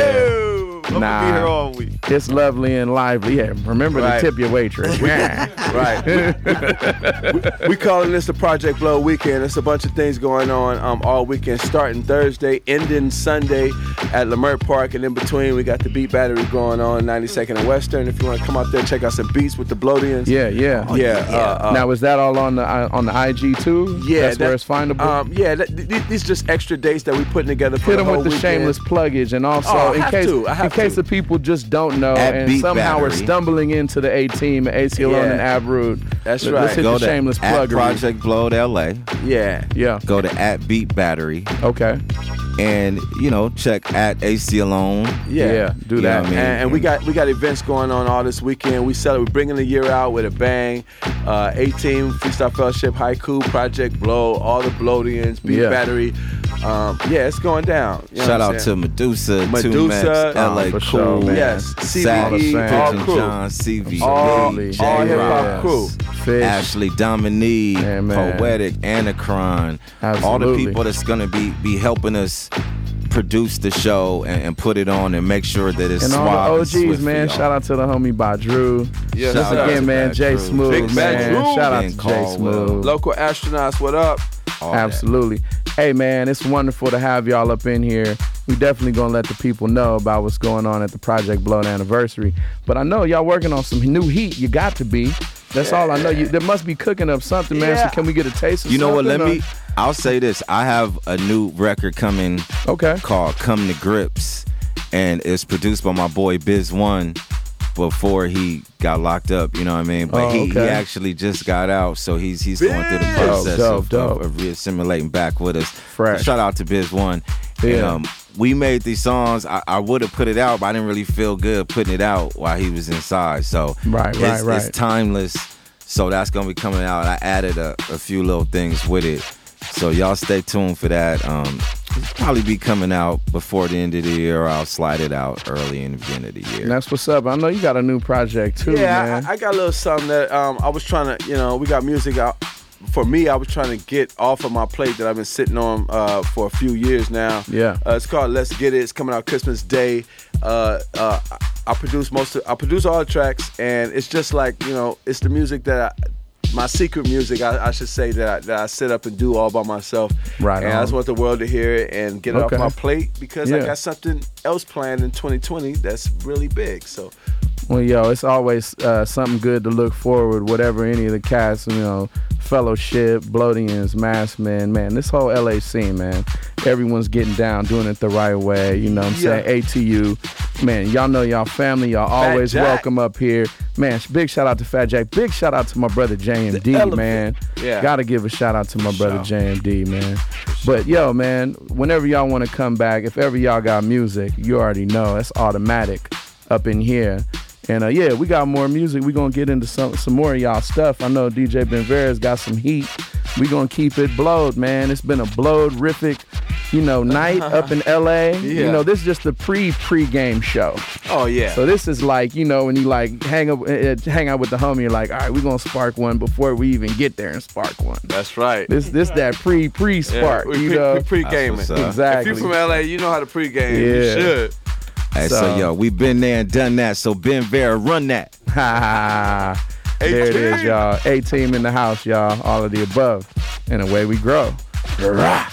Hey. We'll nah, be here all week. It's lovely and lively. Yeah, remember right. to tip your waitress. Right. we, we calling this the Project Blow Weekend. It's a bunch of things going on um, all weekend, starting Thursday, ending Sunday at Leimert Park, and in between we got the Beat Battery going on ninety-second and Western. If you want to come out there, check out some beats with the Bloatians. Yeah, yeah, oh, yeah. yeah. Uh, uh, now is that all on the on the I G too? Yeah, that's that, where it's findable. Um, yeah, that, th- these just extra dates that we putting together for Hit the whole weekend. Hit them with the shameless pluggage, and also oh, in case. To, I have in case the people just don't know at and Beat somehow Battery. Are stumbling into the A-Team at A C L yeah. and Avrood. That's right. Let's hit Go the shameless plug. Project Blowed L A. Yeah. Yeah. Go to at Beat Battery. Okay. And, you know, check at A C Alone. Yeah, yeah do you that. I mean? and, and we got we got events going on all this weekend. We sell it. We're bringing the year out with a bang. Uh, A-Team, Freestyle Fellowship, Haiku, Project Blow, all the Bloatians, Beat yeah. Battery. Um, yeah, it's going down. You know Shout out saying? to Medusa, Medusa, L A Cool, sure, man. Yes, C V E, all crew, John, C V E, all, all hip hop crew, Fish. Ashley, Dominique, man, man. Poetic, Anacron, Absolutely. all the people that's gonna be be helping us produce the show and, and put it on and make sure that it's and suave. All the O Gs, and man. On. Shout out to the homie Badru. Yes, Shout out again, to man. Bad Jay Drew. Smooth, Big man. Bad Shout out and to Jay Smooth. Local astronauts, what up? All Absolutely. That. Hey, man, it's wonderful to have y'all up in here. We definitely going to let the people know about what's going on at the Project Blown Anniversary. But I know y'all working on some new heat. You got to be. That's yeah. all I know. You, there must be cooking up something, man. Yeah. So can we get a taste of you something? You know what? Let or? me. I'll say this. I have a new record coming okay. called Come to Grips. And it's produced by my boy Biz One before he got locked up, you know what I mean? But oh, okay. he, he actually just got out, so he's he's Biz! going through the process dope, of, dope. of, of reassimilating back with us. Fresh. So shout out to Biz One. Yeah. And, um, we made these songs. I, I would have put it out, but I didn't really feel good putting it out while he was inside. So right, it's, right, right. it's timeless. So that's going to be coming out. I added a, a few little things with it. So y'all stay tuned for that. Um, It'll probably be coming out before the end of the year. Or I'll slide it out early in the beginning of the year. And that's what's up. I know you got a new project too, yeah, man. Yeah, I, I got a little something that um, I was trying to, you know, we got music out. For me, I was trying to get off of my plate that I've been sitting on uh, for a few years now. Yeah, uh, it's called Let's Get It. It's coming out Christmas Day. Uh, uh, I produce most of, I produce all the tracks, and it's just like, you know, it's the music that I... my secret music, I, I should say, that I, that I sit up and do all by myself. Right. And on. I just want the world to hear it and get it okay. off my plate because yeah. I got something else planned in twenty twenty that's really big. So, well, yo, it's always uh, something good to look forward, whatever any of the cats, you know, Fellowship, Bloatians, Masked Men, man, this whole L A scene, man, everyone's getting down, doing it the right way, you know what I'm yeah. saying? A T U, man, y'all know y'all family, y'all Fat always Jack. welcome up here. Man, big shout out to Fat Jack. Big shout out to my brother J M D, man. Yeah. Gotta give a shout out to my brother J M D, man. But yo, man, whenever y'all want to come back, if ever y'all got music, you already know, that's automatic up in here. And uh, yeah, we got more music. We're going to get into some some more of y'all stuff. I know D J Benvera's got some heat. We're going to keep it blowed, man. It's been a blowed-rific, you know, night uh-huh. up in L A. Yeah. You know, this is just the pre-pre-game show. Oh, yeah. So this is like, you know, when you, like, hang up, uh, hang out with the homie, you're like, all right, we're going to spark one before we even get there and spark one. That's right. This this that pre-pre-spark, yeah, you pre, know. We pre-gaming. Exactly. If you're from L A, you know how to pre-game. Yeah. You should. Hey, so, so yo, we've been there and done that. So Benvera, run that. There it is, y'all. A team in the house, y'all. All of the above, and away we grow. Rah!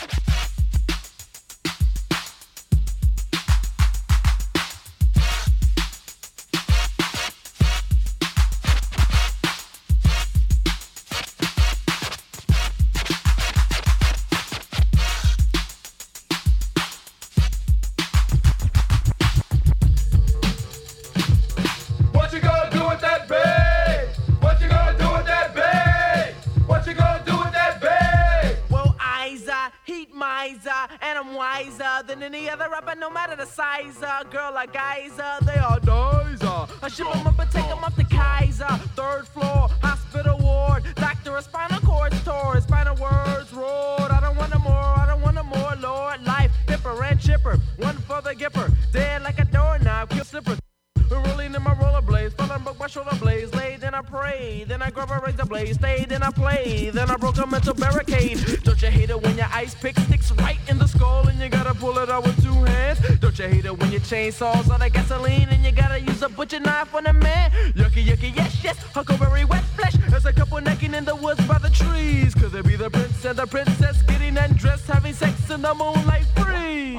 Barricade. Don't you hate it when your ice pick sticks right in the skull and you gotta pull it out with two hands? Don't butcher hater when your chainsaw's all the gasoline and you gotta use a butcher knife on a man. Yucky, yucky, yes, yes, huckleberry wet flesh. There's a couple necking in the woods by the trees, cause it be the prince and the princess getting undressed, having sex in the moonlight free.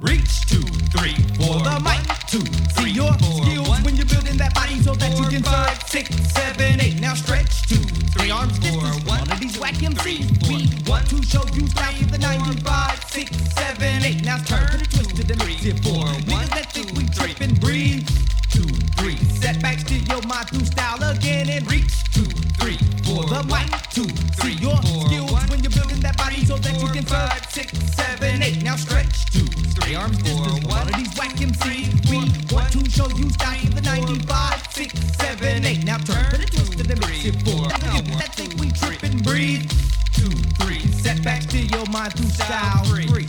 Reach two, three, four, the mic. Two, three, your four, skills one, when you're building that body so that four, you can five, six, seven, eight. Now stretch two, three arms, four, one, one of these whack M Cs. Beat one, two, show you style with the ninety five, six, seven, eight. Now turn to the twist to the three, four, one, that think we trip and breathe. Two, three, setbacks to your mind through style again and reach. Two, three, four, the mic. Two, three, your four, skills one, when you're building that body so that four, you can five, six, seven, eight. Now stretch two, three arms, four, one of these whack M Cs. One, two, show you style the ninety-five, six, seven, eight. Now turn to the twist of the three, four. That think we trip and breathe. Two, three, setbacks to your mind through style free.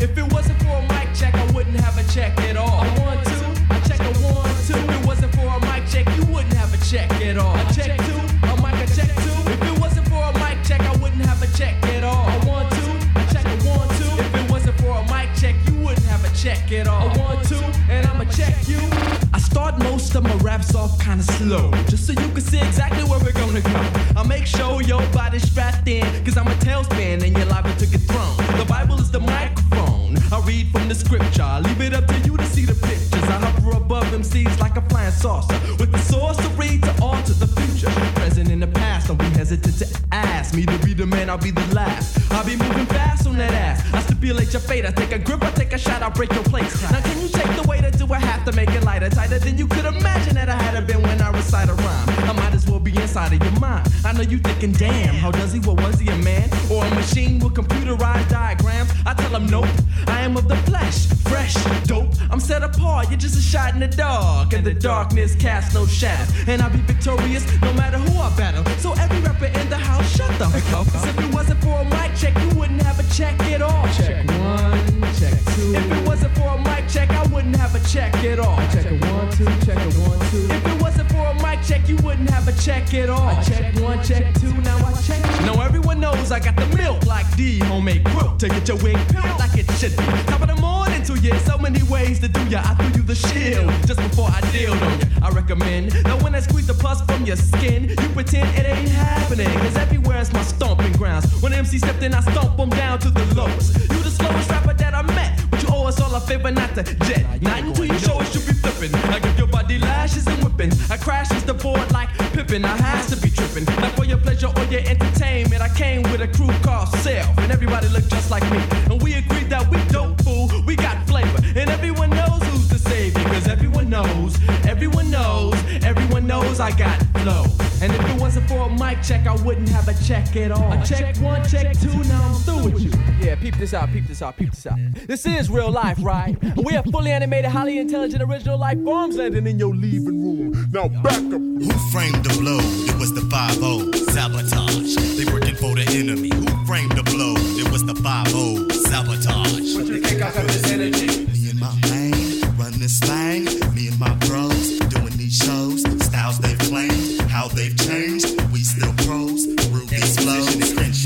If it wasn't for a mic check, I wouldn't have a check at all. A one, two, I check a one, two. If it wasn't for a mic check, you wouldn't have a check at all. A check two, a mic, a check two. If it wasn't for a mic check, I wouldn't have a check at all. A one, two, I check a one, two. If it wasn't for a mic check, you wouldn't have a check at all. A one, two, and I'ma check you. I start most of my raps off kinda slow, just so you can see exactly where we're gonna go. I make sure your body's strapped in, cause I'm a tailspin and your life will take a throne. The Bible is the microphone, I read from the scripture, I leave it up to you to see the pictures. I hover above M Cs like a flying saucer, with the sorcery to alter the future, present in the past. Don't be hesitant to ask me to be the man, I'll be the last. I'll be moving fast on that ass, I stipulate your fate. I take a grip, I take a shot, I'll break your place. Now can you take the weight or do I have to make it lighter, tighter than you could imagine that I had been when I recite a rhyme? I might as well be inside of your mind. I know you thinking, damn, how does he, what was he, a man? Or a machine with computerized diagrams? I tell him nope, I am of the flesh, fresh, dope. I'm set apart, you're just a shot in the dark, and the darkness casts no shadows. And I'll be victorious no matter who I battle. So every rapper in the house, shut the fuck up. If it wasn't for a mic check, you wouldn't have a check at all. Check one, check two. If it wasn't for a mic check, I wouldn't have a check at all. Check a one, two, check a one, two. If it wasn't for a mic check, you wouldn't have a check at all. I check one, check two, now I check. Now everyone knows I got the milk like the homemade quilt. Take it your wig pill like it should be. Top of the morning to you, so many ways to do ya. I threw you the shield just before I dealed on ya. I recommend that when I squeeze the pus from your skin, you pretend it ain't happening, cause everywhere is my stomping grounds. When an M C stepped in, I stomp him down to the lowest. You the slowest rapper that I met, but you owe us all a favor not to jet. Not until you show us you be flipping. I give your body lashes and whipping. I crash the board like pippin'. I has to be tripping. Not for your pleasure or your entertainment. I came with a crew called Self, and everybody looked just like me. And we agreed that we dope, fool. We got flavor, and everyone knows who's the savior. Cause everyone knows, everyone knows, everyone knows I got flow. And if it wasn't for a mic check, I wouldn't have a check at all. I check one, check two, now I'm through with you. Yeah, peep this out, peep this out, peep this out. This is real life, right? We are fully animated, highly intelligent, original life forms landing in your living room. Now back up. Who framed the blow? It was the five oh sabotage. They working for the enemy. Who framed the blow? It was the five oh sabotage. What you think I got this energy? Me and my man run this thing. Me and my bros doing these shows. Styles they've claimed, how they've changed. We still pros, through these flows.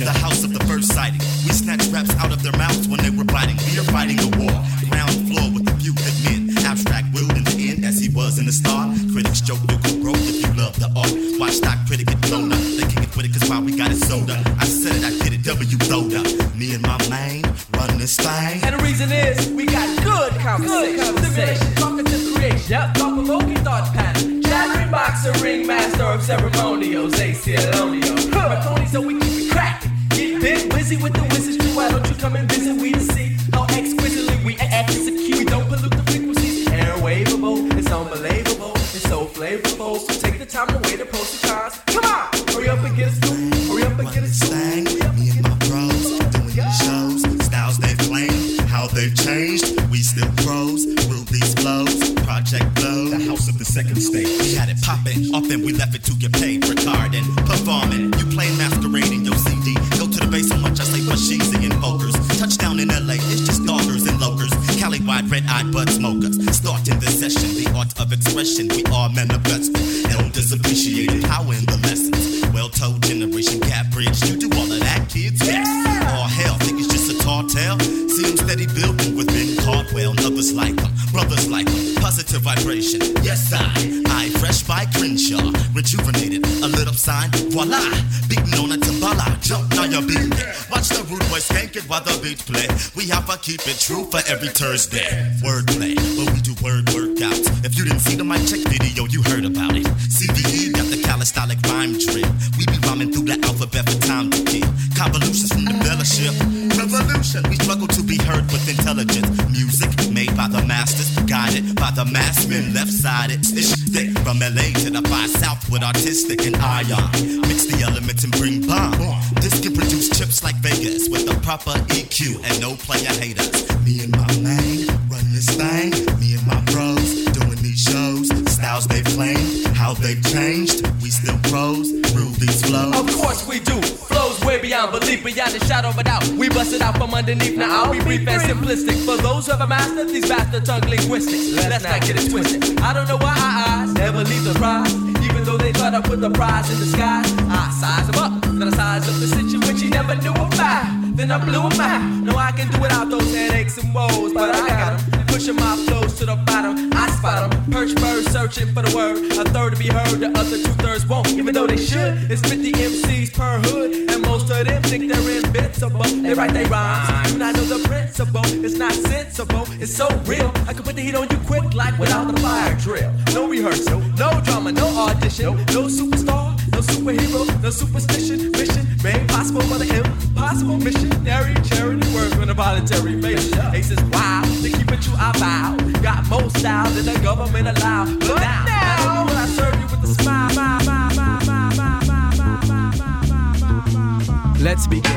The house of the first sighting. We snatched raps out of their mouths when they were biting. We are fighting the war. Ground floor with the few good men. Abstract will in the end as he was in the start. Critics joke you could grow if you love the art. Watch that critic get blown up. They can get with it cause why we got it sold up. I said it, I did it, W throwed up. Me and my man run this thing. And the reason is we got good conversation. Good conversation. Talking to creation. Yep. Talk of Loki thought pattern. Shattering boxer, ringmaster of ceremonials, A C Alonio. Huh. So we keep it cracking. Get big, busy with the wizardry. Why don't you come and visit? We to see how exquisitely we execute. We don't pollute the frequencies. Airwaveable, it's unbelievable. It's so flavorful. So take the time to wait to post the cons. Come on, hurry up and get us through. Hurry up and get us through. Me and my bros doing these shows. Styles they've claimed, how they've changed. We still pros, rule these flows. Project Blow, the house of the second stage. We had it poppin', often we left it to get paid. Retardin', performin', you play masquerading your C D. Go to the base so much I say machine cat bridge, you do all of that, kids. Yes. Yeah. All hell, think it's just a tall tale. Seems that he built me with Ben Caldwell. Others like him, brothers like him. Positive vibration. Yes, I, I fresh by Crenshaw, rejuvenated, a lit up sign. Voila, beating on a timbala. Jump now you're beating it. Watch the rude boys skank it while the beat play. We have to keep it true for every Thursday. Wordplay, but we do word workouts. If you didn't see the mic check video, you heard about it. C V E got the calisthenic rhyme drip. We be rhyming through the alphabet for time to get convolutions from the fellowship. Revolution, we struggle to be heard with intelligence. Music made by the masters, guided by the mass men, left-sided. It's thick from L A to the far south with artistic and ion. Mix the elements and bring bomb. This can produce chips like Vegas with the proper E Q and no player haters. Me and my man run this thing. Me and my bros doing these shows. Styles they flamed, how they've changed. We still pros, rule these flows. Of course we do. Flows way beyond belief, beyond the shadow of a doubt. We bust it out from underneath. Now I'll be brief and simplistic. For those who have mastered these bastard tongue linguistics. Let's not get it twisted. I don't know why I eyes never leave the prize. Even though they thought I put the prize in the sky. I size them up, then I size up the situation. Never knew a fact. Then I blew him out. No, I can do without those headaches and woes, but I got him. Pushing my flows to the bottom, I spot him. Perch birds searching for the word. A third to be heard, the other two thirds won't, even though they should. It's fifty M Cs per hood, and most of them think they're invincible. They write their rhymes, and I know the principle. It's not sensible, it's so real. I can put the heat on you quick, like without the fire drill. No rehearsal, no drama, no audition, no superstar. No superhero, no superstition, mission made possible by the impossible missionary charity work on a voluntary basis. Ace is wild, they keep it true, I vow. Got more style than the government allow. But now, I know when I serve you with a smile. Let's begin.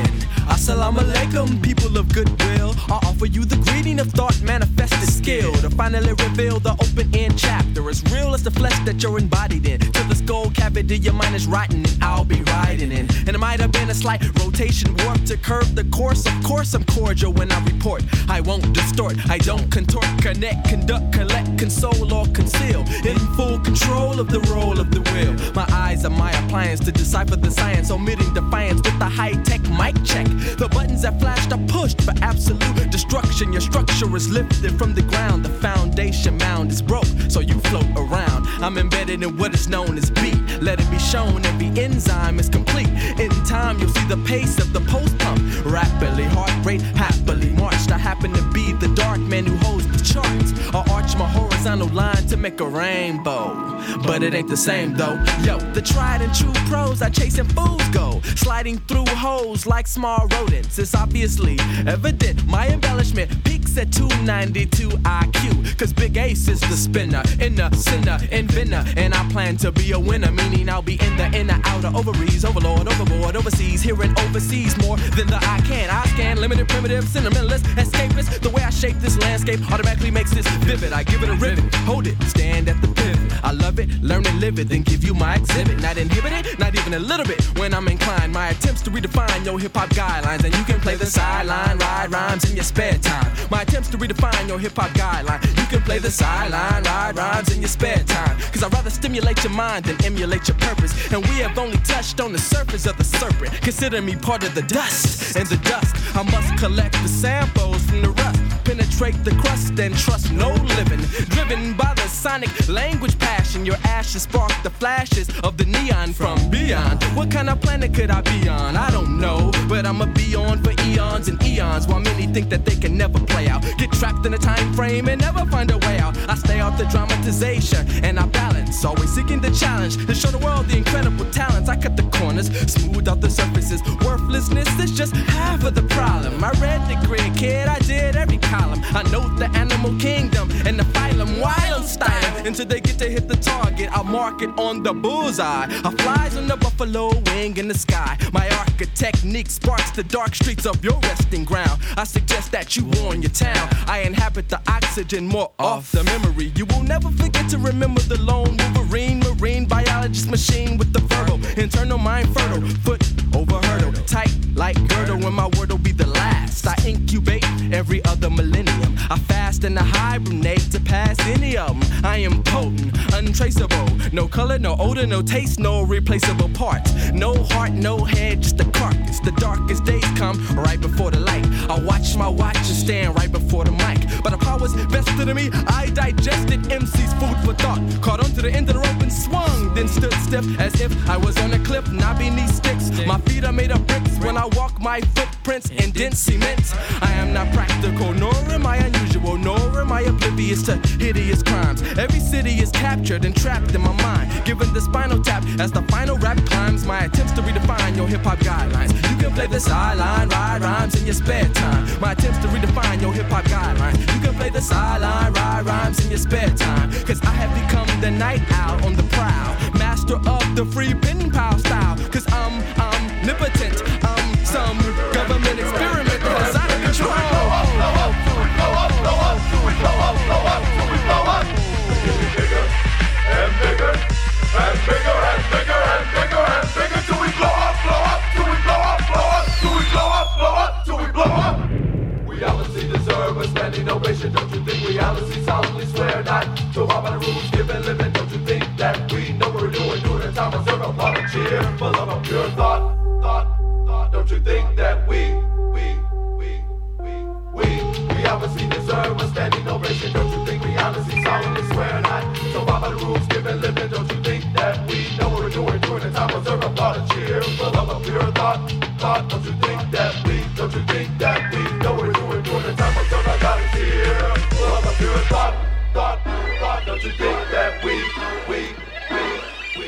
Assalamu alaikum, people of goodwill. I offer you the greeting of thought, manifested skill to finally reveal the open-end chapter, as real as the flesh that you're embodied in. To the skull cavity, your mind is rotten, and I'll be riding in. And it might have been a slight rotation warp to curve the course. Of course, I'm cordial when I report. I won't distort, I don't contort, connect, conduct, collect, console, or conceal. In full control of the role of the will. My eyes are my appliance to decipher the science, omitting defiance with the high-tech mic check. The buttons that flashed are pushed for absolute destruction. Your structure is lifted from the ground. The foundation mound is broke, so you float around. I'm embedded in what is known as beat. Let it be shown, every enzyme is complete. In time, you'll see the pace of the post pump. Rapidly, heart rate happily marched. I happen to be the dark man who holds the charts. I arch my horizontal line to make a rainbow. But it ain't the same though. Yo, the tried and true pros are chasing fools go. Sliding through holes like small rodents, it's obviously evident. My embellishment peaks at two ninety-two I Q. Cause Big Ace is the spinner, inner, sinner, inventor. And I plan to be a winner, meaning I'll be in the inner, outer ovaries. Overlord, overboard, overseas, here and overseas. More than the I can. I scan limited, primitive, sentimentalist, escapist. The way I shape this landscape automatically makes this vivid. I give it a ribbon, hold it, stand at the pivot. I love it, learn and live it, then give you my exhibit. Not inhibited, not even a little bit. When I'm inclined, my attempts to redefine your hip-hop guy. And you can play the sideline, ride rhymes in your spare time. My attempts to redefine your hip-hop guideline. You can play the sideline, ride rhymes in your spare time. Cause I'd rather stimulate your mind than emulate your purpose. And we have only touched on the surface of the serpent. Consider me part of the dust. And the dust, I must collect the samples from the rust. Penetrate the crust and trust no living. Driven by the sonic language passion. Your ashes spark the flashes of the neon from beyond. What kind of planet could I be on? I don't know, but I'm I'ma be on for eons and eons, while many think that they can never play out. Get trapped in a time frame and never find a way out. I stay off the dramatization and I balance, always seeking the challenge to show the world the incredible talents. I cut the corners, smooth out the surfaces. Worthlessness is just half of the problem. I read the grid, kid, I did every column. I know the animal kingdom and the phylum, wild style. Until they get to hit the target, I mark it on the bullseye. I flies on the buffalo wing in the sky. My architect technique sparks the dark streets of your resting ground. I suggest that you warn your town. I inhabit the oxygen more off the memory. You will never forget to remember the lone wolverine, marine biologist machine with the verbal, internal mind fertile, foot over hurdle, tight like girdle, and my word will be the last. I incubate every other millennium. I fast lost and I hibernate to pass any of them. I am potent, untraceable. No color, no odor, no taste, no replaceable parts. No heart, no head, just a carcass. The darkest days come right before the light. I watch my watch and stand right before the mic. But the powers vested in me, I digested M C's food for thought. Caught onto the end of the rope and swung, then stood stiff as if I was on a cliff, not beneath sticks. My feet are made of bricks. When I walk, my footprints indent cement. I am not practical, nor am I unusual, nor am I oblivious to hideous crimes. Every city is captured and trapped in my mind, given the spinal tap as the final rap climbs. My attempts to redefine your hip-hop guidelines. You can play the sideline, ride rhymes in your spare time. My attempts to redefine your hip-hop guidelines. You can play the sideline, ride rhymes in your spare time. Cause I have become the night owl on the prowl, master of the free pen pal style. Cause I'm omnipotent, I'm some government experiment that's out of control. And bigger, and bigger, and bigger, and bigger, and bigger, till we blow up, blow up, till we blow up, blow up, till we blow up, blow up, till we blow up. Reality deserve a standing ovation, don't you think? Reality solemnly swear not to harm by the rules, give and live, and don't you think that we know what we're doing? Doing the time, I serve a lot of cheer, full of a pure thought, thought, thought. Don't you think that we, we, we, we, we, reality deserve a standing ovation, don't you think? Reality solemnly swear not. So why by the rules, give and live, and don't you think that we know what we're doing? During the time, observe a lot of cheer, full of a pure thought, thought. Don't you think that we, don't you think that we know what we're doing? During the time, observe a lot of cheer, full of a pure thought, thought, thought. Don't you think that we, we, we,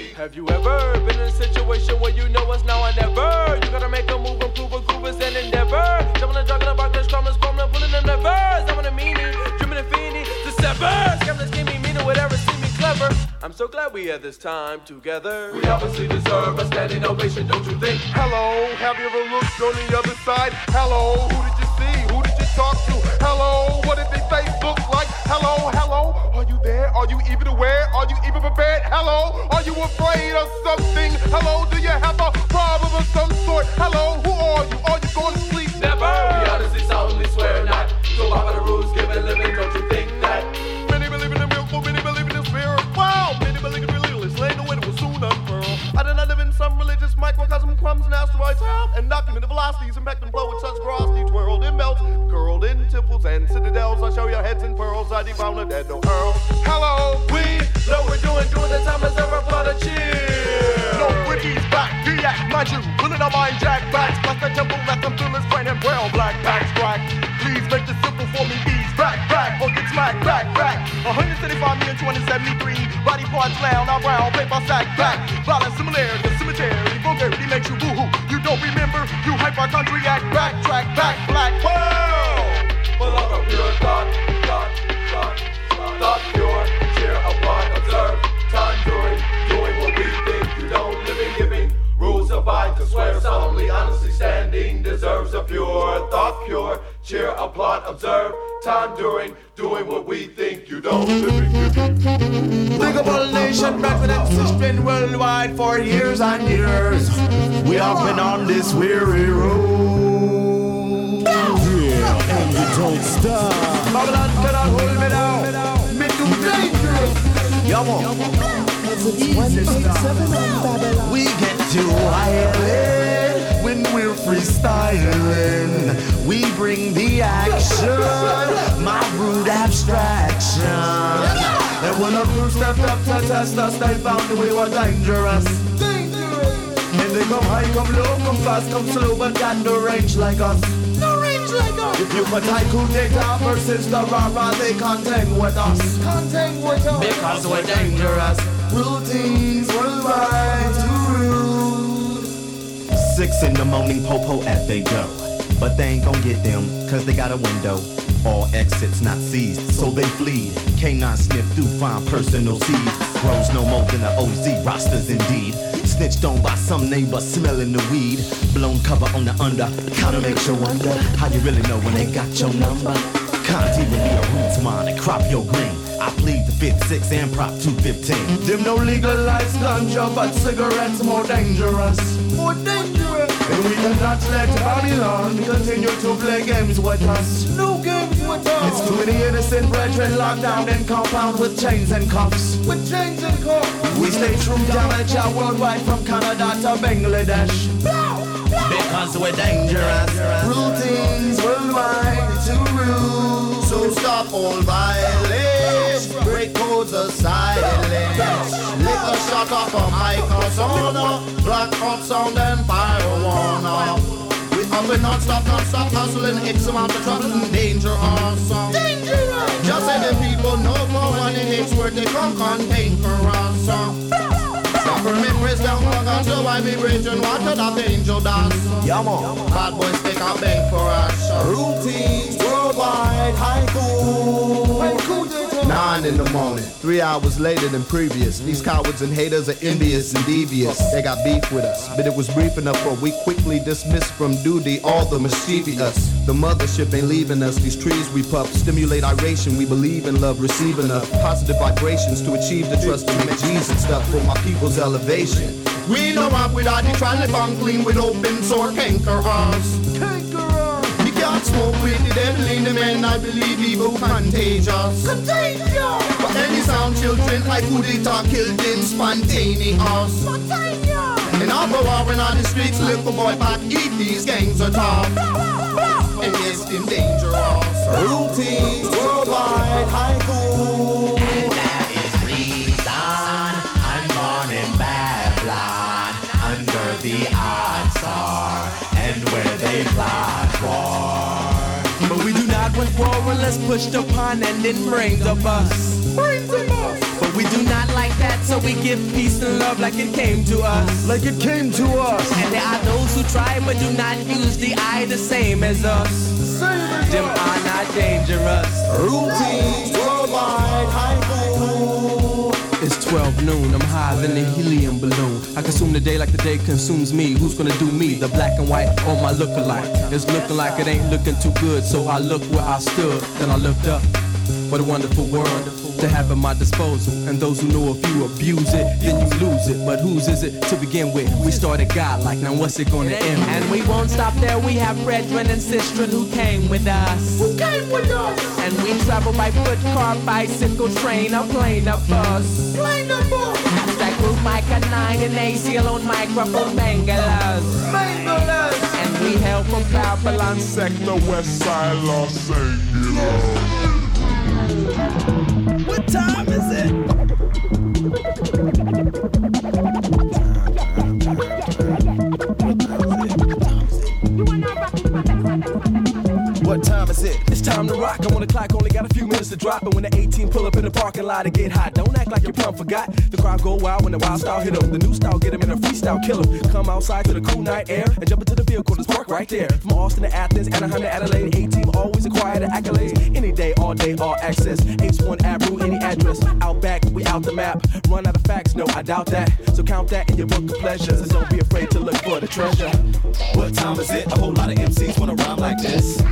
we? Have you ever been in a situation where you know it's now or never? You gotta make a move, improve, a groove is an endeavor. Jumping and jogging about this, crumbling, crumbling, pulling in the verse. I want a meaning, dreaming and feeling to sever. Scamblers give me meaning, whatever. I'm so glad we had this time together. We obviously deserve a standing ovation, don't you think? Hello, have you ever looked on the other side? Hello, who did you see? Who did you talk to? Hello, what did they face look like? Hello, hello, are you there? Are you even aware? Are you even prepared? Hello, are you afraid of something? Hello, do you have a problem of some sort? Hello, who are you? Are you going to sleep? Never! We honestly solemnly swear not to abide by the rules, give and living, don't you think that? Many believe in the miracle, many believe in the spirit. Wow, many believe in relentless, laying the way that will soon unfurl. I do not live in some religious microcosm, crumbs and asteroids out, and document the velocities, impact and blow with such velocity, twirled and melt, curled in temples and citadels. I show your heads in pearls, I devour the dead, no hurl. Hello, we know we're doing, doing the time is ever blood of cheer. No brickies back, react, mind you, pulling our mind jack backs, like the temple, left them through his brain and well, black backs crack. Please make this simple for me, ease back, back, or get smacked, back, back. one hundred seventy-five million two hundred seventy-three. Body parts loud, I round, play my sack back. Violent similarity, the cemetery, vulgarity makes you woohoo. You don't remember, you hyper-country act, backtrack, back, black, world. Full of a pure thought, thought, thought, thought pure, cheer upon, observe, time doing, doing what we think you don't, living, giving, rules abide to swear solemnly, honestly standing, deserves a pure thought, pure, cheer upon, observe, time during, doing what we think you don't live in. Big up all nation, Bradford and Sistrin worldwide for years and years. We have been on this weary road. Yeah, and you don't stop. Babylon cannot hold me down. Me too dangerous. Yamo. We get to wild when we're freestyling. We bring the action, my rude abstraction. And when a group stepped up to test us, they found we were dangerous. And they come high, come low, come fast, come slow, but got no range like us. No range like us. If you put haiku data versus the rara, they contend with us. Contend with us. Because we're dangerous. Rule things worldwide to rule. Six in the morning, po-po at they go. But they ain't gon' get them, cause they got a window. All exits not seized, so they flee. Canine sniff through fine personal seeds. Grows no more than a O Z, rosters indeed. Snitched on by some neighbor smelling the weed. Blown cover on the under, kinda makes you wonder how you really know when they got your number. Can't even be a roots mine and crop your green. I plead the fifth, six, and prop two fifteen. Them no legalized ganja, but cigarettes more dangerous. More dangerous. And we will not let Babylon continue to play games with us. No games with us. It's too many innocent brethren locked down and compound with chains and cuffs. With chains and cuffs. We stay true, damage our worldwide from Canada to Bangladesh. Because we're dangerous. Rule things worldwide to rule. So stop all violence. Break codes of silence. Liquor shut up on my persona. Black hot sound and marijuana. I've been non-stop, non-stop hustling, X amount of trouble and danger awesome. Dangerous! Just let the people know more when it hits where they come containers. Stop her memories down, fuck until I be rich and water that angel dance. Yama. Bad boys take a bank for us. Routines, worldwide, haiku. Nine in the morning, three hours later than previous. These cowards and haters are envious and devious. They got beef with us, but it was brief enough for we quickly dismissed from duty all the mischievous. The mothership ain't leaving us. These trees we puff stimulate iration. We believe in love, receiving up positive vibrations to achieve the trust to make Jesus stuff for my people's elevation. We know up without the trying to come clean with open sore canker arms. Smoke with the devil in the men, I believe evil contagious. Contagious! But any sound children like who they talk killed in spontaneous. Spontaneous! And I'll go out and on the streets, little boy back, eat these gangs are tough. And yes, them dangerous. Routines, worldwide, haiku. And that is reason I'm born in Babylon, under the odd star. And where they plot war. But we do not want war unless pushed upon and in brains of us. Brains of us. But we do not like that, so we give peace and love like it came to us. Like it came to us. And there are those who try but do not use the eye the same as us. Same as them us. Are not dangerous. Routines, worldwide, haiku. It's twelve noon, I'm higher than a helium balloon. I consume the day like the day consumes me. Who's gonna do me? The black and white on my lookalike. It's looking like it ain't looking too good. So I look where I stood, then I looked up. What a wonderful world to have at my disposal. And those who know if you abuse it, then you lose it. But whose is it to begin with? We started godlike, now what's it gonna end with? And we won't stop there, we have brethren and sistren who came with us. Who came with us? And we travel by foot, car, bicycle, train, or plane, or bus. Plane, or bus? Hashtag group Micah nine and A C alone microphone bangalas. Bangalas! And we hail from Babylon sector, west side, Los Angeles. What time is it? What time is it? It's time to rock. I want to clock, only got a few minutes to drop. And when the eighteen pull up in the parking lot, it get hot. Don't act like your pump forgot. The crowd go wild when the wild style hit them. The new style get them in a freestyle, kill them. Come outside to the cool night air and jump into the vehicle that's parked right there. From Austin to Athens, Anaheim to Adelaide, A-Team always acquire the accolades. Any day, all day, all access. H one Avenue, any address. Out back, we out the map. Run out of facts, no, I doubt that. So count that in your book of pleasures. And don't be afraid to look for the treasure. What time is it? A whole lot of M Cs wanna rhyme like this.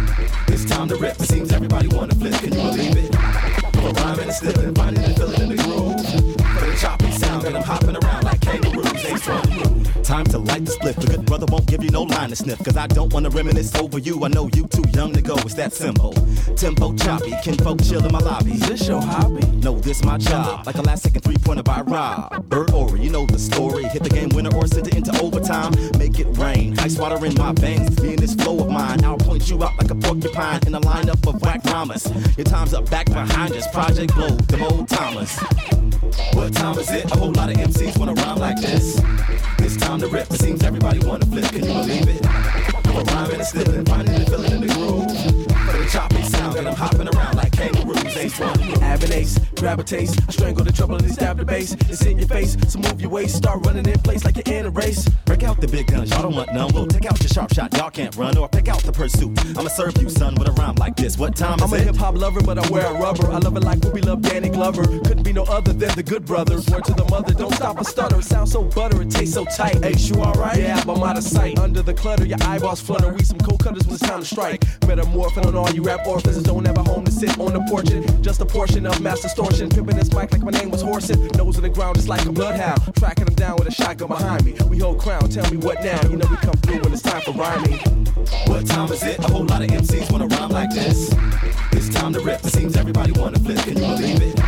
It's time to rip, it seems everybody wanna flip. Can you believe it? I'm rhyming and slipping, finding and filling in the groove. For the choppy sound, and I'm hopping around like kangaroos. H one. Time to light the split. The good brother won't give you no line to sniff. Cause I don't wanna reminisce over you. I know you too young to go, it's that simple. Tempo choppy, kinfolk chill in my lobby. Is this your hobby? No, this my job. Like a last second three-pointer by Rob Bird Ori, you know the story. Hit the game winner or send it into overtime. Make it rain, ice water in my veins. Me and this flow of mine, I'll point you out like a porcupine. In a lineup of whack rhymers. Your time's up back behind us. Project Blow, them old timers. What time is it? A whole lot of M Cs wanna rhyme like this. It's time to rip, it seems everybody wanna flip, can you believe it? I'm rhyming and slipping, finding and filling in the groove. For the choppy sound, and I'm hopping around like kangaroos. H one. Have an ace, grab a taste, I strangle the trouble and then stab the bass. It's in your face, so move your waist, start running in place like you're in a race. Break out the big guns, y'all don't want none. We'll take out your sharp shot, y'all can't run. Or pick out the pursuit, I'ma serve you, son, with a rhyme like this. What time is I'm it? I'm a hip-hop lover, but I wear a rubber. I love it like Ruby loved Danny Glover. Couldn't be no other than the good brothers. Word to the mother, don't stop or stutter. It sounds so butter, it tastes so tight. Hey, you alright? Yeah, I'm out of sight. Under the clutter, your eyeballs flutter. We some cold cutters when it's time to strike. Metamorphin on all you rap orphans. Don't have a home to sit on the porch. Just a portion of Master Story. distortion. Pimping this mic like my name was Horson. Nose on the ground just like a bloodhound. Tracking him down with a shotgun behind me. We hold crown, tell me what now. You know we come through when it's time for rhyming. What time is it? A whole lot of M Cs wanna rhyme like this. It's time to rip. It seems everybody wanna flip. Can you believe it?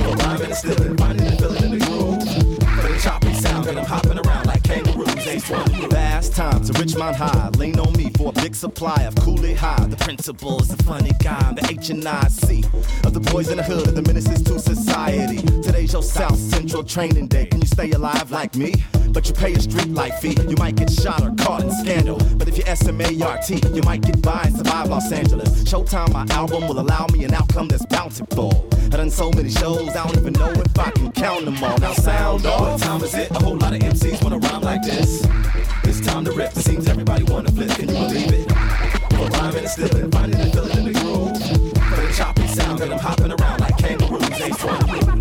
We're rhyming and stealing, finding and filling in the groove. For the choppy sound, and I'm hopping around like kangaroos. Ain't swallowing. Last time to Richmond High, lean on me for a big supply of Cooley High. The principal is a funny guy. I'm the H and I C of the boys in the hood, of the menaces to society. Today's your South Central training day. Can you stay alive like me? But you pay a street life fee. You might get shot or caught in scandal. But if you S M A R T, you might get by and survive Los Angeles. Showtime, my album, will allow me an outcome that's bountiful. I done so many shows, I don't even know if I can count them all. Now sound off. What time is it? A whole lot of M Cs wanna rhyme like this. It's time to rip. It seems everybody wanna flip. Can you believe it? We're rhyming and stealing, finding and filling in the groove. For the choppy sound, and I'm hopping around like kangaroos. They swallow.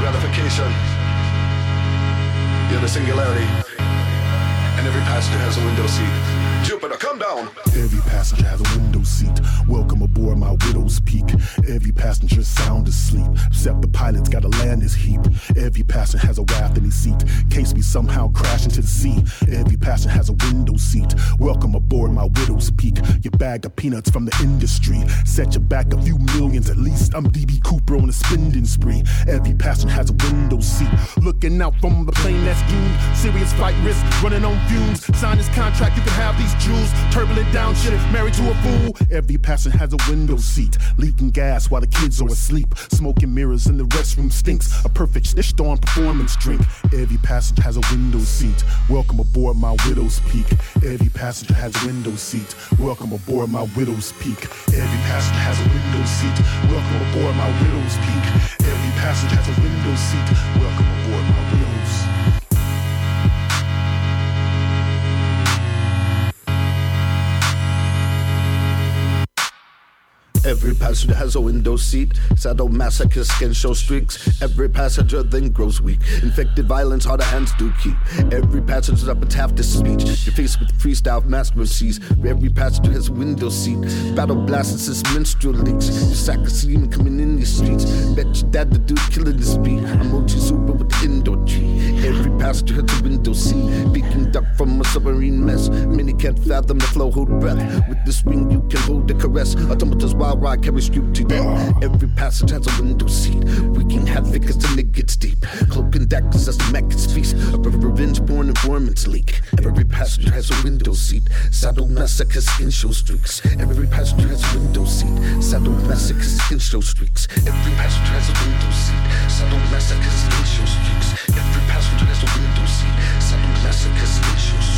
Gratification. You're the singularity, and every passenger has a window seat. Jupiter, come down. Every passenger has a window seat. Welcome aboard my widow's peak. Every passenger sound asleep, except the pilot's gotta land his heap. Every passenger has a raft in his seat, case we somehow crash into the sea. Every passenger has a window seat. Welcome aboard my widow's peak. Your bag of peanuts from the industry set you back a few millions at least. I'm D B Cooper on a spending spree. Every passenger has a window seat, looking out from the plane that's doomed. Serious flight risk, running on fumes. Sign this contract, you can have these Jews, turbulent down shit, married to a fool. Every passenger has a window seat, leaking gas while the kids are asleep. Smoking mirrors in the restroom stinks, a perfect stitched on performance drink. Every passenger has a window seat, welcome aboard my widow's peak. Every passenger has a window seat, welcome aboard my widow's peak. Every passenger has a window seat, welcome aboard my widow's peak. Every passenger has a window seat, welcome aboard my widow's. Every passenger has a window seat. Sadomasochist can show streaks. Every passenger then grows weak. Infected violence, harder hands do keep. Every passenger's up at half the speech. You're faced with freestyle masterpiece. Every passenger has a window seat. Battle blasts his menstrual leaks. Your sack is even coming in these streets. Bet your dad the dude killing this beat. I'm O G Super with the indoor tree. Every passenger has a window seat. Beaking duck from a submarine mess. Many can't fathom the flow, hold breath. With this wing you can hold the caress. Automatons wild ride carries you to death. Every passenger has a window seat. We can have it cause then it gets deep. Cloak and daggers as the Mackets feast. A revenge born informants leak. Every passenger has a window seat. Sadomasochist in show streaks. Every passenger has a window seat. Sadomasochist in show streaks. Every passenger has a window seat. Sadomasochist in show streaks. Every passenger has a window seat. Sadomasochist in show streaks.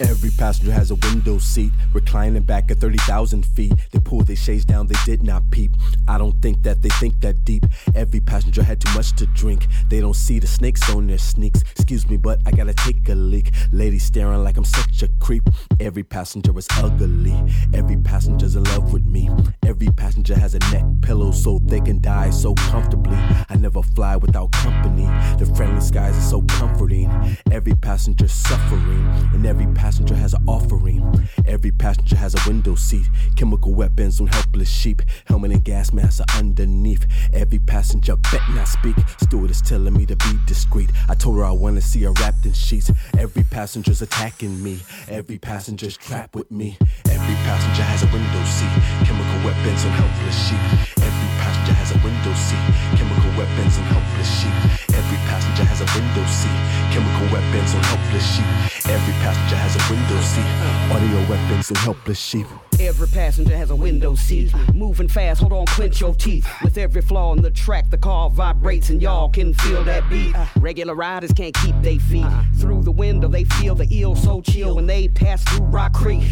Every passenger has a window seat, reclining back at thirty thousand feet. They pull their shades down, they did not peep. I don't think that they think that deep. Every passenger had too much to drink. They don't see the snakes on their sneaks. Excuse me, but I gotta take a leak. Ladies staring like I'm such a creep. Every passenger is ugly. Every passenger's in love with me. Every passenger has a neck pillow so they can die so comfortably. I never fly without company. The friendly skies are so comforting. Every passenger's suffering, and every passenger Every passenger has an offering. Every passenger has a window seat. Chemical weapons on helpless sheep. Helmet and gas masks are underneath. Every passenger bet not speak. Steward is telling me to be discreet. I told her I wanna see her wrapped in sheets. Every passenger's attacking me. Every passenger's trapped with me. Every passenger has a window seat. Chemical weapons on helpless sheep. Every passenger has a window seat. Chemical weapons on helpless sheep. Every passenger has a window seat. Chemical weapons on helpless sheep. Every passenger has a window seat. Audio weapons and helpless sheep. Every passenger has a window seat. Moving fast, hold on, clench your teeth. With every flaw in the track, the car vibrates and y'all can feel that beat. Regular riders can't keep their feet. Through the window, they feel the ill so chill when they pass through Rock Creek.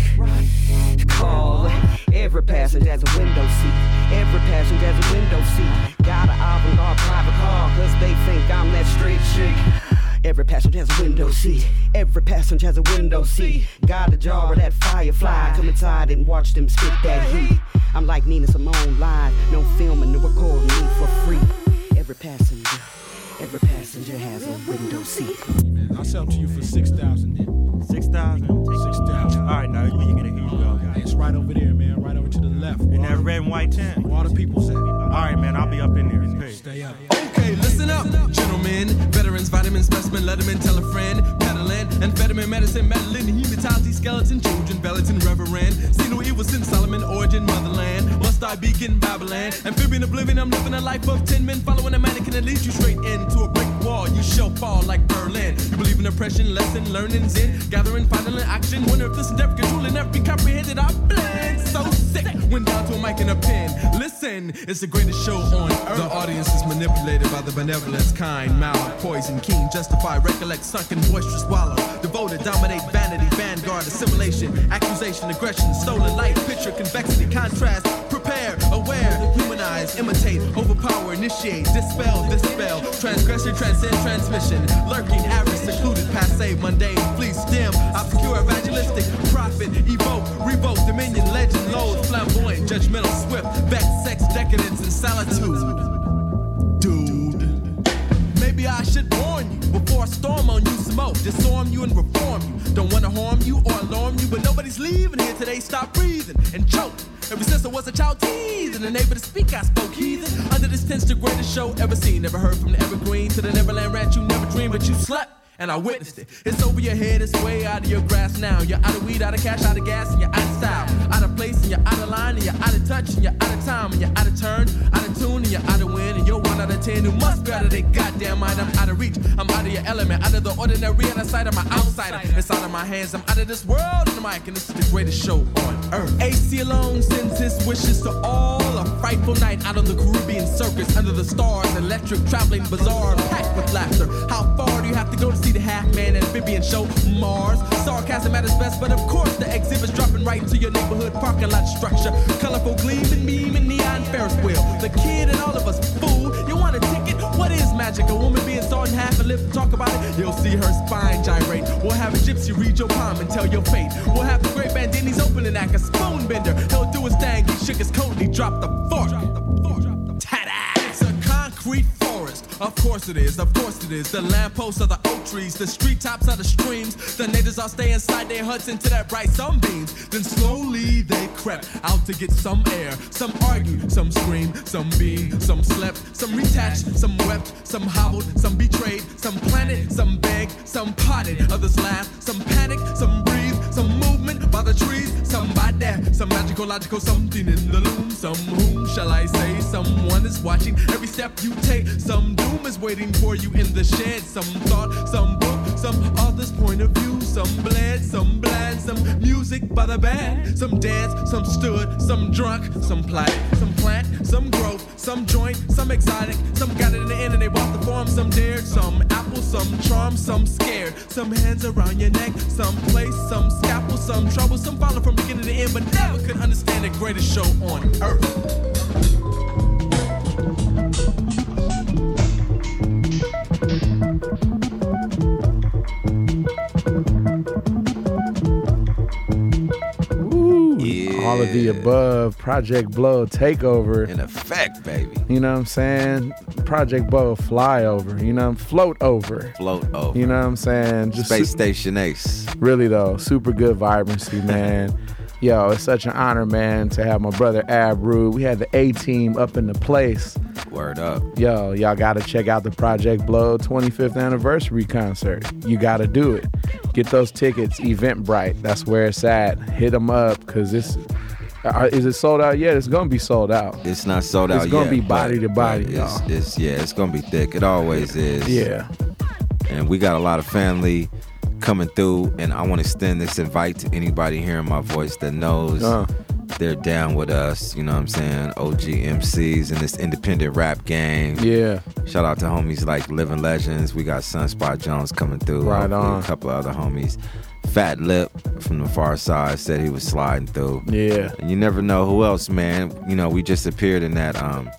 Call. Every passenger has a window seat. Every passenger has a window seat. Got an avant-garde private car, cause they think I'm that straight chick. Every passenger passenger has a window seat. Every passenger has a window seat. Got a jar of that firefly. Come inside and watch them spit that heat. I'm like Nina Simone live. No filming, no recording me for free. Every passenger, every passenger has a window seat. I'll sell to you for six thousand dollars then. six thousand dollars? six thousand dollars. All right, now you can get it. Here you go. It's right over there, man. Right over to the left. In that red and white tent. Where all the people's at. All right, man, I'll be up in there. Hey. Stay up. Okay, listen up, gentlemen. Veterans, vitamin, specimen, letterman, tell a friend. Peddling, amphetamine, medicine, meddling, hematology, skeleton, children, Bellatin, reverend. See no evil sin, Solomon, origin, motherland. Must I begin Babylon? Amphibian, oblivion, I'm living a life of ten men. Following a mannequin that leads you straight into a brick wall. You shall fall like Berlin. You believe in oppression, lesson, learning, zen. Gathering, final action. Wonder if this endeavor can truly never be comprehended. I blend so sick. Went down to a mic and a pen. Listen, it's a greatest show on earth. The audience is manipulated by the benevolence kind, mild, poison, keen, justify, recollect, sunken, boisterous, wallow, devoted, dominate, vanity, vanguard, assimilation, accusation, aggression, stolen light, picture, convexity, contrast, prepare, aware, humanize, imitate, overpower, initiate, dispel, dispel, transgression, transcend, transmission, lurking, average, secluded, passe, mundane, fleece, dim, obscure, evangelistic, prophet, evoke, revoke, dominion, legend, loathe, flamboyant, judgmental, swift, vex, sex, decadence, and solitude, dude. Maybe I should warn you before a storm on you smoke. Disarm you and reform you. Don't want to harm you or alarm you, but nobody's leaving here today. Stop breathing and choke. Ever since I was a child teasing and able to speak, I spoke heathen. Under this tense, the greatest show ever seen. Never heard from the evergreen to the Neverland ranch. You never dreamed, but you slept. And I witnessed it. It's over your head, it's way out of your grasp now. You're out of weed, out of cash, out of gas, and you're out of style. Out of place, and you're out of line, and you're out of touch, and you're out of time, and you're out of turn, out of tune, and you're out of win, and you're one out of ten who must be out of their goddamn mind. I'm out of reach, I'm out of your element, out of the ordinary, out of sight, I'm an outsider. It's out of my hands, I'm out of this world, and the mic, and this is the greatest show on earth. A C alone sends his wishes to all. A frightful night out of the Caribbean circus, under the stars, electric, traveling bazaar, packed with laughter. How far do you have to go to see the half-man amphibian show Mars? Sarcasm at its best, but of course the exhibit's dropping right into your neighborhood parking lot structure. Colorful gleaming, beaming, neon Ferris wheel. The kid and all of us, fool. You want a ticket? What is magic? A woman being sawed in half and lift and talk about it? You'll see her spine gyrate. We'll have a gypsy read your palm and tell your fate. We'll have the great Bandini's open and act a spoon bender. He'll do his thing. He shook his coat and he dropped the fork. Ta-da! It's a concrete forest. Of course it is, of course it is. The lampposts are the oak trees, the street tops are the streams. The natives all stay inside their huts into that bright sunbeams. Then slowly they crept out to get some air. Some argued, some screamed, some beamed, some slept, some retached, some wept, some hobbled, some betrayed, some planted, some begged, some potted. Others laughed, some panicked, some breathed, some movement by the trees, some by that. Some magical, logical something in the loom. Some whom shall I say, someone is watching every step you take. Some do Doom is waiting for you in the shed. Some thought, some book, some author's point of view. Some bled, some blind, some music by the band. Some dance, some stood, some drunk, some plotted, some plant, some growth, some joint, some exotic. Some got it in the end and they bought the farm. Some dared, some apple, some charm, some scared. Some hands around your neck, some place, some scalpel, some trouble. Some follow from beginning to end, but never could understand the greatest show on earth. All of the above, Project Blow takeover. In effect, baby. You know what I'm saying? Project Blow flyover. You know, float over. Float over. You know what I'm saying? Just Space su- Station Ace. Really though, super good vibrancy, man. Yo, it's such an honor, man, to have my brother Ab Rude. We had the A-Team up in the place. Word up. Yo, y'all got to check out the Project Blow twenty-fifth anniversary concert. You got to do it. Get those tickets, Eventbrite. That's where it's at. Hit them up because it's... Uh, is it sold out yet? It's gonna be sold out. It's not sold out yet. It's gonna yet, be body to body, y'all. It's, it's, yeah, it's gonna be thick. It always is. Yeah. And we got a lot of family coming through, and I want to extend this invite to anybody hearing my voice that knows uh. they're down with us. You know what I'm saying? O G M Cs in this independent rap game. Yeah. Shout out to homies like Living Legends. We got Sunspot Jones coming through. Right on. A couple of other homies. Fat Lip from the Far Side said he was sliding through. Yeah. And you never know who else, man. You know, we just appeared in that um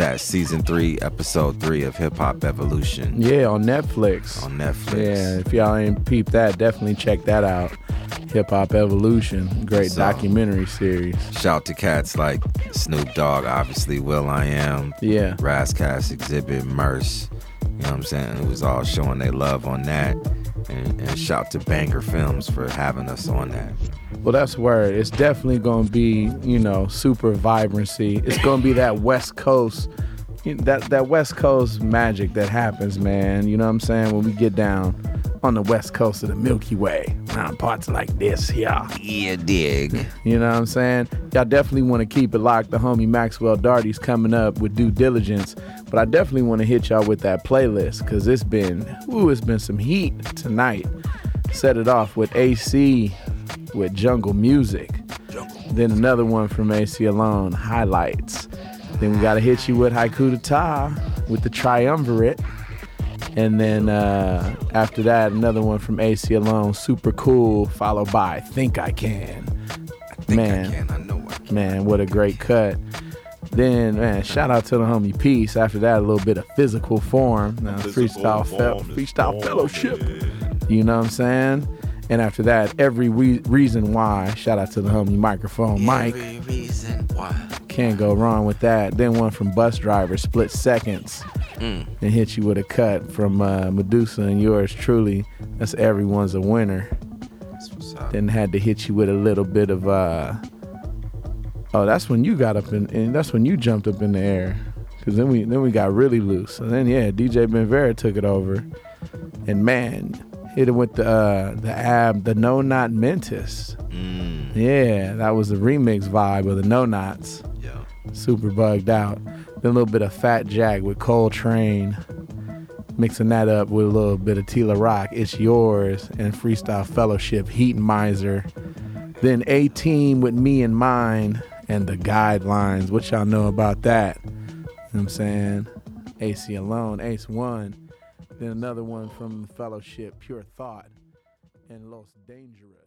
that season three, episode three of Hip Hop Evolution. Yeah, on Netflix. On Netflix. Yeah, if y'all ain't peeped that, definitely check that out. Hip Hop Evolution, great so, documentary series. Shout to cats like Snoop Dogg, obviously, will.i.am, yeah, Razzcast, Exhibit, Merce. You know what I'm saying? It was all showing their love on that. And, and shout to Banger Films for having us on that. Well, that's word. It's definitely going to be, you know, super vibrancy. It's going to be that West Coast, that, that West Coast magic that happens, man. You know what I'm saying? When we get down on the West Coast of the Milky Way, around parts like this, yeah. Yeah, dig. You know what I'm saying? Y'all definitely want to keep it locked. The homie Maxwell Darty's coming up with Due Diligence. But I definitely want to hit y'all with that playlist, because it's been, ooh, it's been some heat tonight. Set it off with A C, with Jungle Music. Jungle. Then another one from A C Alone, Highlights. Then we got to hit you with Haiku to Ta, with the Triumvirate. And then uh, after that, another one from A C Alone, Super Cool, followed by Think I Can. I think man, I can, I know I can. Man, what a great cut. Then, man, shout out to the homie Peace. After that, a little bit of Physical Form, now, Freestyle, fe- freestyle form, Fellowship. Yeah. You know what I'm saying? And after that, Every we- Reason Why. Shout out to the homie Microphone Mike. Every Reason Why. Can't go wrong with that. Then one from Bus Driver, Split Seconds. Mm. And hit you with a cut from uh, Medusa and yours truly. That's Everyone's a Winner. That's what's up. Then had to hit you with a little bit of... Uh, oh, that's when you got up in... And that's when you jumped up in the air. Because then we, then we got really loose. And then, yeah, D J Benvera took it over. And, man... Hit it with the uh, the ab, the No Knot Mentis. Mm. Yeah, that was the remix vibe of the No Knots. Yeah. Super bugged out. Then a little bit of Fat Jack with Coltrane. Mixing that up with a little bit of Tila Rock, It's Yours, and Freestyle Fellowship, Heat Miser. Then A-Team with Me and Mine, and The Guidelines. What y'all know about that? You know what I'm saying? A C Alone, Ace One. Then another one from Fellowship, Pure Thought, and Los Dangerous.